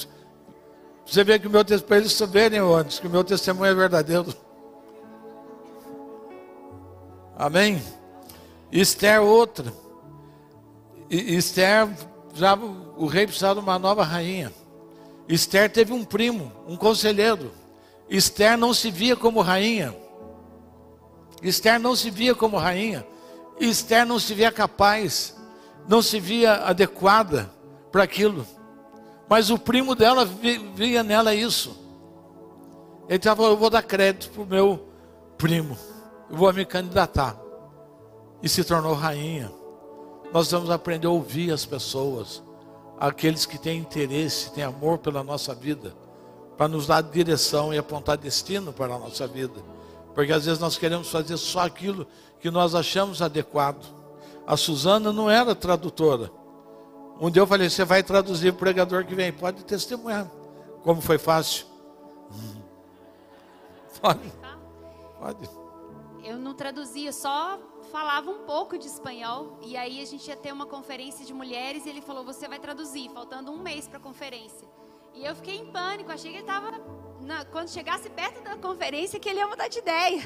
Você vê que o meu testemunho, para eles saberem, Anderson, que o meu testemunho é verdadeiro. Amém? Esther, outra. Esther, já o rei precisava de uma nova rainha. Esther teve um primo, um conselheiro. Esther não se via como rainha. Esther não se via como rainha. Esther não se via capaz, não se via adequada para aquilo. Mas o primo dela via nela isso. Ele falou, eu vou dar crédito para o meu primo. Eu vou me candidatar. E se tornou rainha. Nós vamos aprender a ouvir as pessoas, aqueles que têm interesse, têm amor pela nossa vida, para nos dar direção e apontar destino para a nossa vida. Porque às vezes nós queremos fazer só aquilo que nós achamos adequado. A Suzana não era tradutora. Um dia eu falei, você vai traduzir o pregador que vem, pode testemunhar. Como foi fácil. Pode. Eu não traduzia, só falava um pouco de espanhol, e aí a gente ia ter uma conferência de mulheres e ele falou, você vai traduzir, faltando um mês para a conferência. E eu fiquei em pânico, achei que ele estava, quando chegasse perto da conferência, que ele ia mudar de ideia.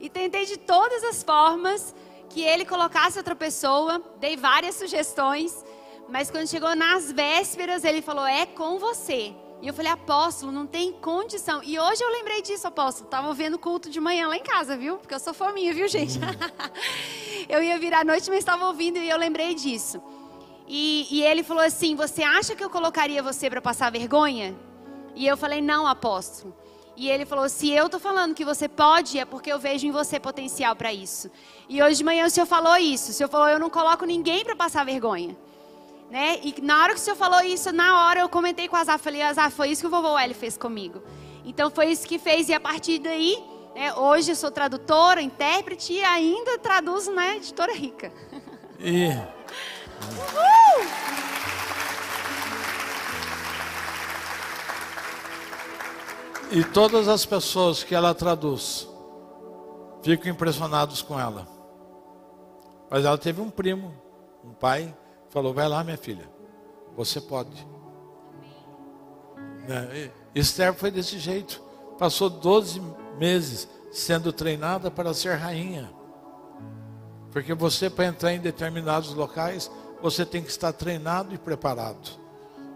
E tentei de todas as formas que ele colocasse outra pessoa, dei várias sugestões, mas quando chegou nas vésperas, ele falou, é com você. E eu falei, apóstolo, não tem condição. E hoje eu lembrei disso, apóstolo. Tava vendo culto de manhã lá em casa, viu? Porque eu sou fominha, viu, gente? eu ia virar à noite, mas estava ouvindo e eu lembrei disso. E ele falou assim, você acha que eu colocaria você para passar vergonha? E eu falei, não, apóstolo. E ele falou, se eu tô falando que você pode, é porque eu vejo em você potencial para isso. E hoje de manhã o senhor falou isso. O senhor falou, eu não coloco ninguém para passar vergonha. Né? E na hora que o senhor falou isso, na hora eu comentei com o Azar, falei, Azar, foi isso que o vovô Hélio fez comigo. Então foi isso que fez, e a partir daí, né, hoje eu sou tradutora, intérprete e ainda traduzo na Editora Rica. E... Uhul! E todas as pessoas que ela traduz ficam impressionados com ela. Mas ela teve um primo, um pai, falou, vai lá minha filha, você pode. Né? Esther foi desse jeito. Passou 12 meses sendo treinada para ser rainha. Porque você, para entrar em determinados locais, você tem que estar treinado e preparado.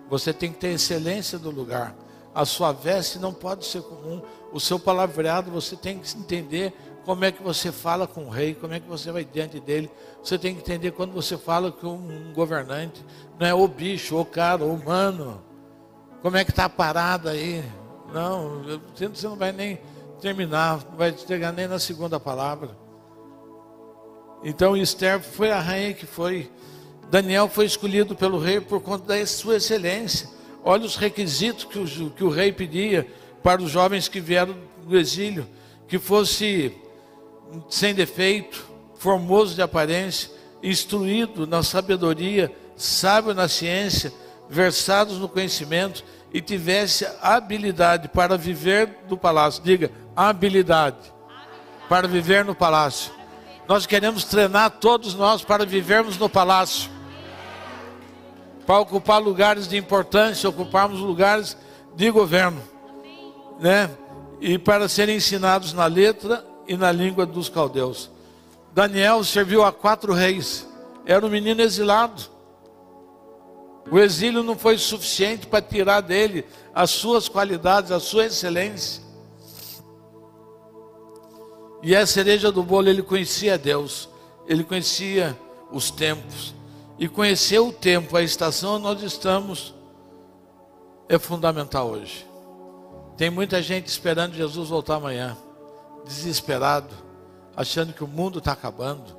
Você tem que ter excelência do lugar. A sua veste não pode ser comum. O seu palavreado, você tem que entender como é que você fala com o rei, como é que você vai diante dele. Você tem que entender quando você fala com um governante. Não é o bicho, o cara, o humano. Como é que está a parada aí? Não, você não vai nem terminar, não vai chegar nem na segunda palavra. Então Esther foi a rainha que foi. Daniel foi escolhido pelo rei por conta da sua excelência. Olha os requisitos que o rei pedia para os jovens que vieram do exílio. Que fosse sem defeito, formoso de aparência, instruído na sabedoria, sábio na ciência, versados no conhecimento e tivesse habilidade para viver no palácio. Diga, habilidade para viver no palácio. Nós queremos treinar todos nós para vivermos no palácio. Para ocupar lugares de importância, ocuparmos lugares de governo, né? E para serem ensinados na letra e na língua dos caldeus. Daniel serviu a 4 reis, era um menino exilado. O exílio não foi suficiente para tirar dele as suas qualidades, a sua excelência. E a cereja do bolo, ele conhecia Deus, ele conhecia os tempos. E conhecer o tempo, a estação onde nós estamos, é fundamental hoje. Tem muita gente esperando Jesus voltar amanhã, desesperado, achando que o mundo está acabando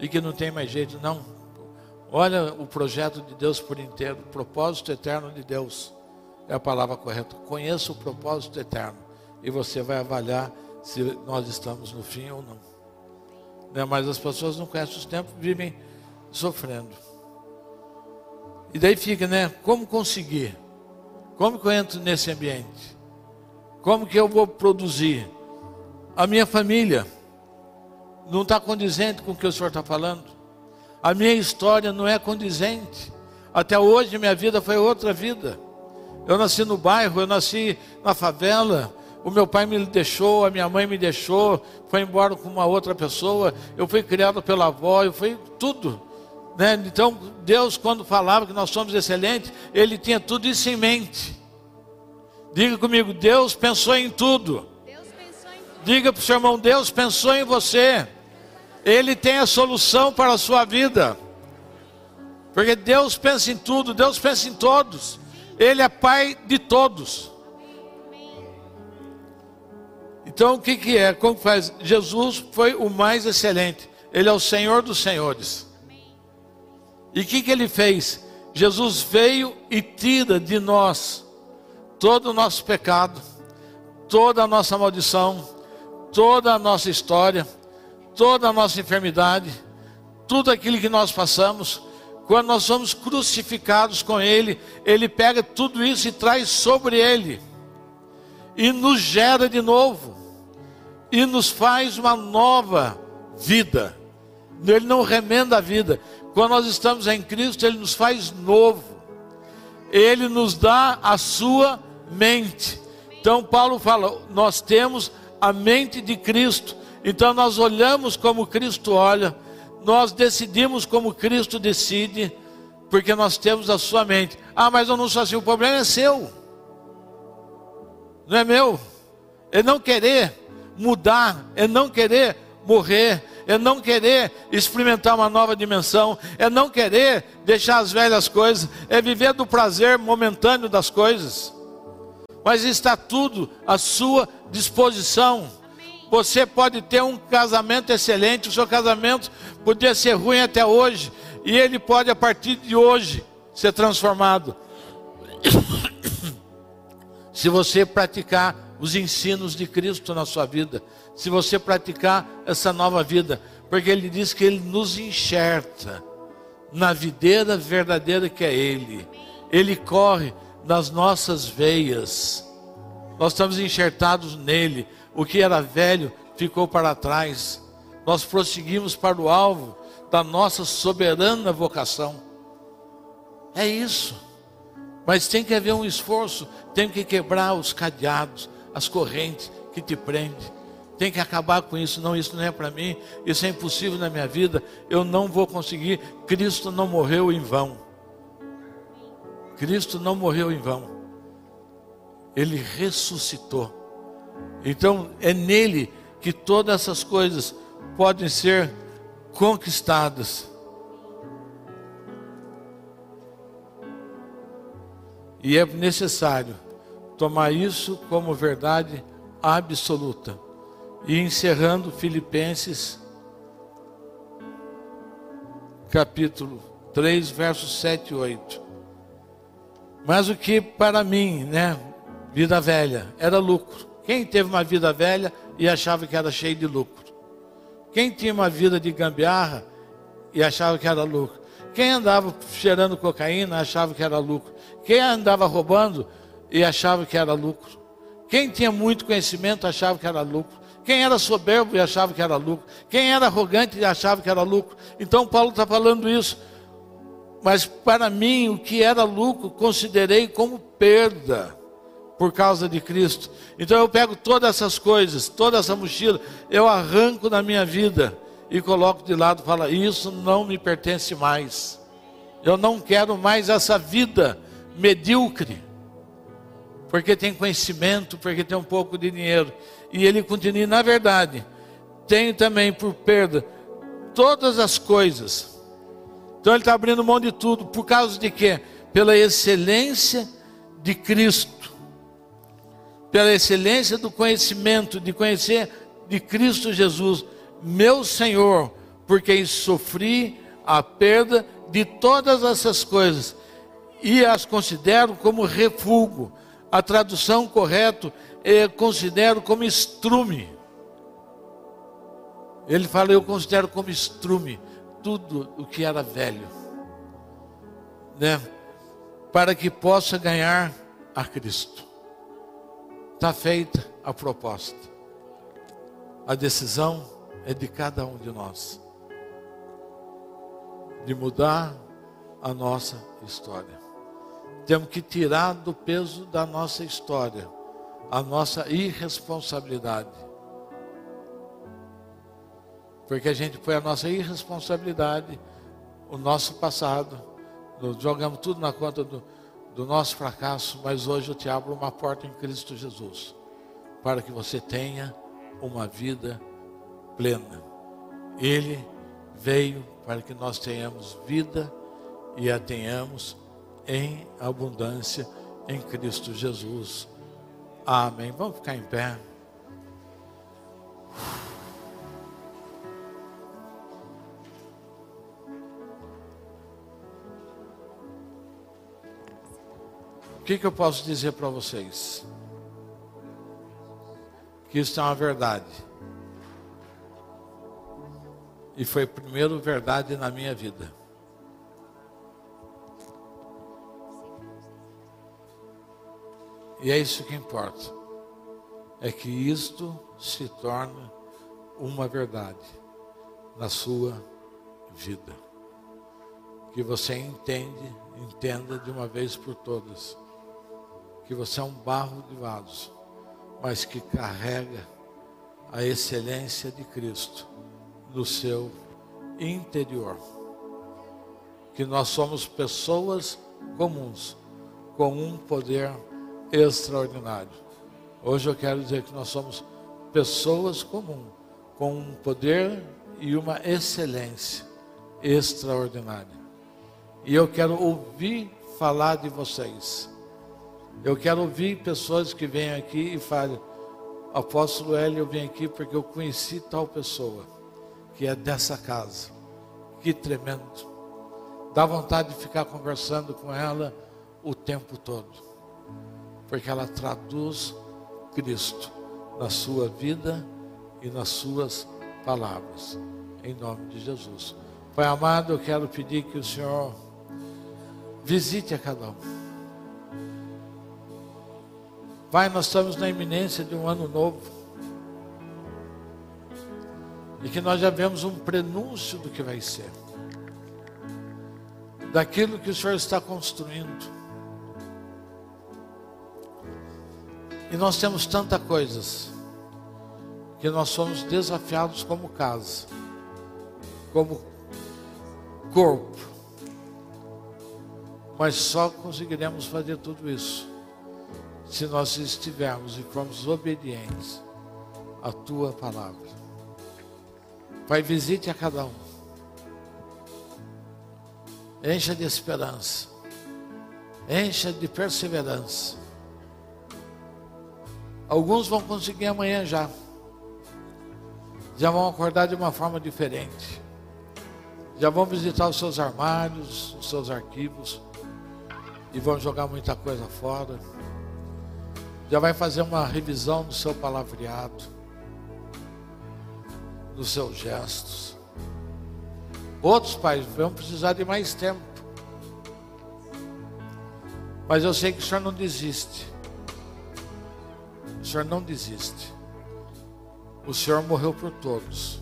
e que não tem mais jeito. Não, olha o projeto de Deus por inteiro, o propósito eterno de Deus, é a palavra correta. Conheça o propósito eterno e você vai avaliar se nós estamos no fim ou não. Né? Mas as pessoas não conhecem os tempos, vivem sofrendo. E daí fica, né? Como conseguir? Como que eu entro nesse ambiente? Como que eu vou produzir? A minha família não está condizente com o que o senhor está falando. A minha história não é condizente. Até hoje minha vida foi outra vida. Eu nasci no bairro, eu nasci na favela. O meu pai me deixou, a minha mãe me deixou, foi embora com uma outra pessoa. Eu fui criado pela avó, eu fui tudo. Né? Então Deus, quando falava que nós somos excelentes, Ele tinha tudo isso em mente. Diga comigo, Deus pensou em tudo. Deus pensou em tudo. Diga para o seu irmão, Deus pensou em você. Ele tem a solução para a sua vida. Porque Deus pensa em tudo, Deus pensa em todos. Ele é Pai de todos. Então o que é? Como faz? Jesus foi o mais excelente. Ele é o Senhor dos senhores. E o que ele fez? Jesus veio e tira de nós todo o nosso pecado, toda a nossa maldição, toda a nossa história, toda a nossa enfermidade, tudo aquilo que nós passamos. Quando nós somos crucificados com Ele, Ele pega tudo isso e traz sobre Ele. E nos gera de novo. E nos faz uma nova vida. Ele não remenda a vida. Quando nós estamos em Cristo, Ele nos faz novo. Ele nos dá a sua mente. Então Paulo fala, nós temos a mente de Cristo. Então nós olhamos como Cristo olha. Nós decidimos como Cristo decide. Porque nós temos a sua mente. Ah, mas eu não sou assim. O problema é seu. Não é meu. É não querer mudar. É não querer morrer. é não querer experimentar uma nova dimensão, é não querer deixar as velhas coisas, é viver do prazer momentâneo das coisas. Mas está tudo à sua disposição. Você pode ter um casamento excelente, o seu casamento podia ser ruim até hoje, e ele pode a partir de hoje ser transformado, se você praticar os ensinos de Cristo na sua vida, se você praticar essa nova vida, porque Ele diz que Ele nos enxerta na videira verdadeira que é Ele. Ele corre nas nossas veias, nós estamos enxertados nele. O que era velho ficou para trás. Nós prosseguimos para o alvo da nossa soberana vocação. É isso. Mas tem que haver um esforço. Tem que quebrar os cadeados, as correntes que te prendem. Tem que acabar com isso. Não, isso não é para mim. Isso é impossível na minha vida. Eu não vou conseguir. Cristo não morreu em vão. Cristo não morreu em vão. Ele ressuscitou. Então é nele que todas essas coisas podem ser conquistadas. E é necessário tomar isso como verdade absoluta. E encerrando Filipenses capítulo 3, versos 7 e 8. Mas o que para mim, vida velha, era lucro. Quem teve uma vida velha e achava que era cheio de lucro? Quem tinha uma vida de gambiarra e achava que era lucro? Quem andava cheirando cocaína achava que era lucro? Quem andava roubando e achava que era lucro? Quem tinha muito conhecimento achava que era lucro? Quem era soberbo e achava que era lucro? Quem era arrogante e achava que era lucro? Então Paulo está falando isso. Mas para mim o que era lucro considerei como perda por causa de Cristo. Então eu pego todas essas coisas, toda essa mochila, eu arranco da minha vida e coloco de lado, falo, isso não me pertence mais. Eu não quero mais essa vida medíocre, porque tem conhecimento, porque tem um pouco de dinheiro. E ele continua, na verdade, tenho também por perda todas as coisas. Então ele está abrindo mão de tudo, por causa de quê? Pela excelência de Cristo. Pela excelência do conhecimento, de conhecer de Cristo Jesus, meu Senhor, porque sofri a perda de todas essas coisas e as considero como refúgio. A tradução correta é considero como estrume. Ele fala, eu considero como estrume tudo o que era velho, para que possa ganhar a Cristo. Está feita a proposta. A decisão é de cada um de nós, de mudar a nossa história. Temos que tirar do peso da nossa história a nossa irresponsabilidade. Porque a gente põe a nossa irresponsabilidade, o nosso passado, jogamos tudo na conta do nosso fracasso, mas hoje eu te abro uma porta em Cristo Jesus, para que você tenha uma vida plena. Ele veio para que nós tenhamos vida e a tenhamos em abundância em Cristo Jesus. Amém. Vamos ficar em pé. O que eu posso dizer para vocês? Que isso é uma verdade. E foi primeiro verdade na minha vida. E é isso que importa. É que isto se torna uma verdade na sua vida. Que você entenda de uma vez por todas. Que você é um barro de vaso, mas que carrega a excelência de Cristo no seu interior. Que nós somos pessoas comuns, com um poder extraordinário. Hoje eu quero dizer que nós somos pessoas comuns, com um poder e uma excelência extraordinária. E eu quero ouvir falar de vocês. Eu quero ouvir pessoas que venham aqui e falem: apóstolo Hélio, eu vim aqui porque eu conheci tal pessoa, que é dessa casa. Que tremendo. Dá vontade de ficar conversando com ela o tempo todo, porque ela traduz Cristo na sua vida e nas suas palavras, em nome de Jesus. Pai amado, eu quero pedir que o Senhor visite a cada um. Pai, nós estamos na iminência de um ano novo, e que nós já vemos um prenúncio do que vai ser, daquilo que o Senhor está construindo. E nós temos tantas coisas que nós somos desafiados como casa, como corpo, mas só conseguiremos fazer tudo isso se nós estivermos e formos obedientes à Tua Palavra. Pai, visite a cada um. Encha de esperança. Encha de perseverança. Alguns vão conseguir amanhã já. Já vão acordar de uma forma diferente. Já vão visitar os seus armários, os seus arquivos, e vão jogar muita coisa fora. Já vai fazer uma revisão do seu palavreado, dos seus gestos. Outros pais vão precisar de mais tempo. Mas eu sei que o Senhor não desiste. O Senhor não desiste. O Senhor morreu por todos.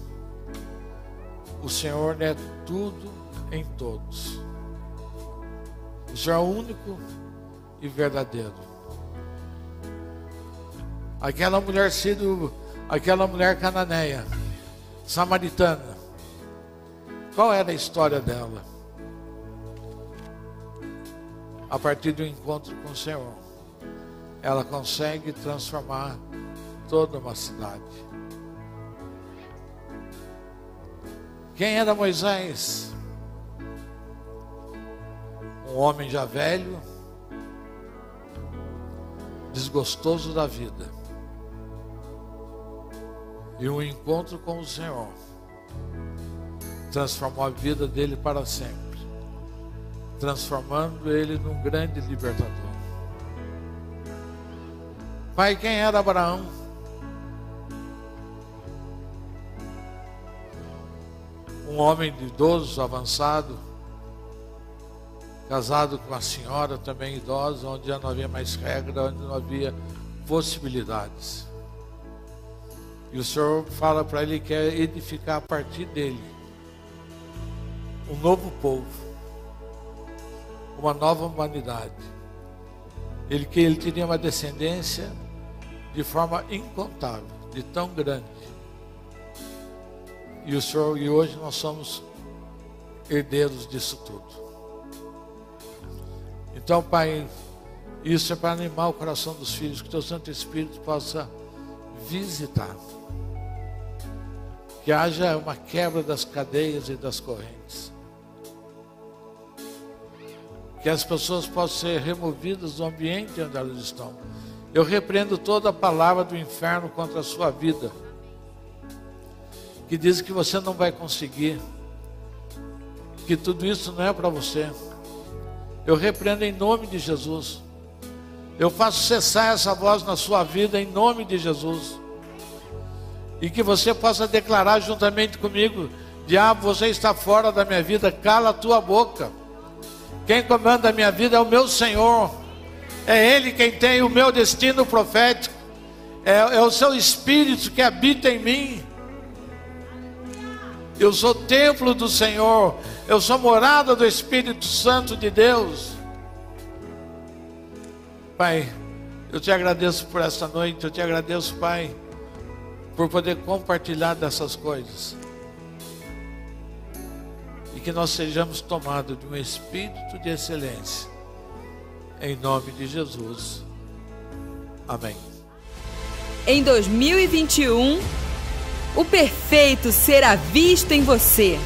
O Senhor é tudo em todos. O Senhor é o único e verdadeiro. Aquela mulher cananeia, samaritana, qual era a história dela? A partir do encontro com o Senhor, ela consegue transformar toda uma cidade. Quem era Moisés? Um homem já velho, desgostoso da vida. E um encontro com o Senhor transformou a vida dele para sempre, transformando ele num grande libertador. Pai, quem era Abraão? Um homem idoso, avançado, casado com uma senhora também idosa, onde já não havia mais regra, onde não havia possibilidades. E o Senhor fala para ele que quer edificar a partir dele um novo povo, uma nova humanidade. Ele teria uma descendência de forma incontável, de tão grande. E hoje nós somos herdeiros disso tudo. Então, Pai, isso é para animar o coração dos filhos, que Teu Santo Espírito possa visitar. Que haja uma quebra das cadeias e das correntes. Que as pessoas possam ser removidas do ambiente onde elas estão. Eu repreendo toda a palavra do inferno contra a sua vida, que diz que você não vai conseguir, que tudo isso não é para você. Eu repreendo em nome de Jesus. Eu faço cessar essa voz na sua vida em nome de Jesus. E que você possa declarar juntamente comigo: diabo, você está fora da minha vida, cala a tua boca. Quem comanda a minha vida é o meu Senhor. É Ele quem tem o meu destino profético. É o seu Espírito que habita em mim. Eu sou templo do Senhor. Eu sou morada do Espírito Santo de Deus. Pai, eu te agradeço por esta noite, eu te agradeço, Pai, por poder compartilhar dessas coisas. E que nós sejamos tomados de um espírito de excelência. Em nome de Jesus. Amém. Em 2021, O perfeito será visto em você.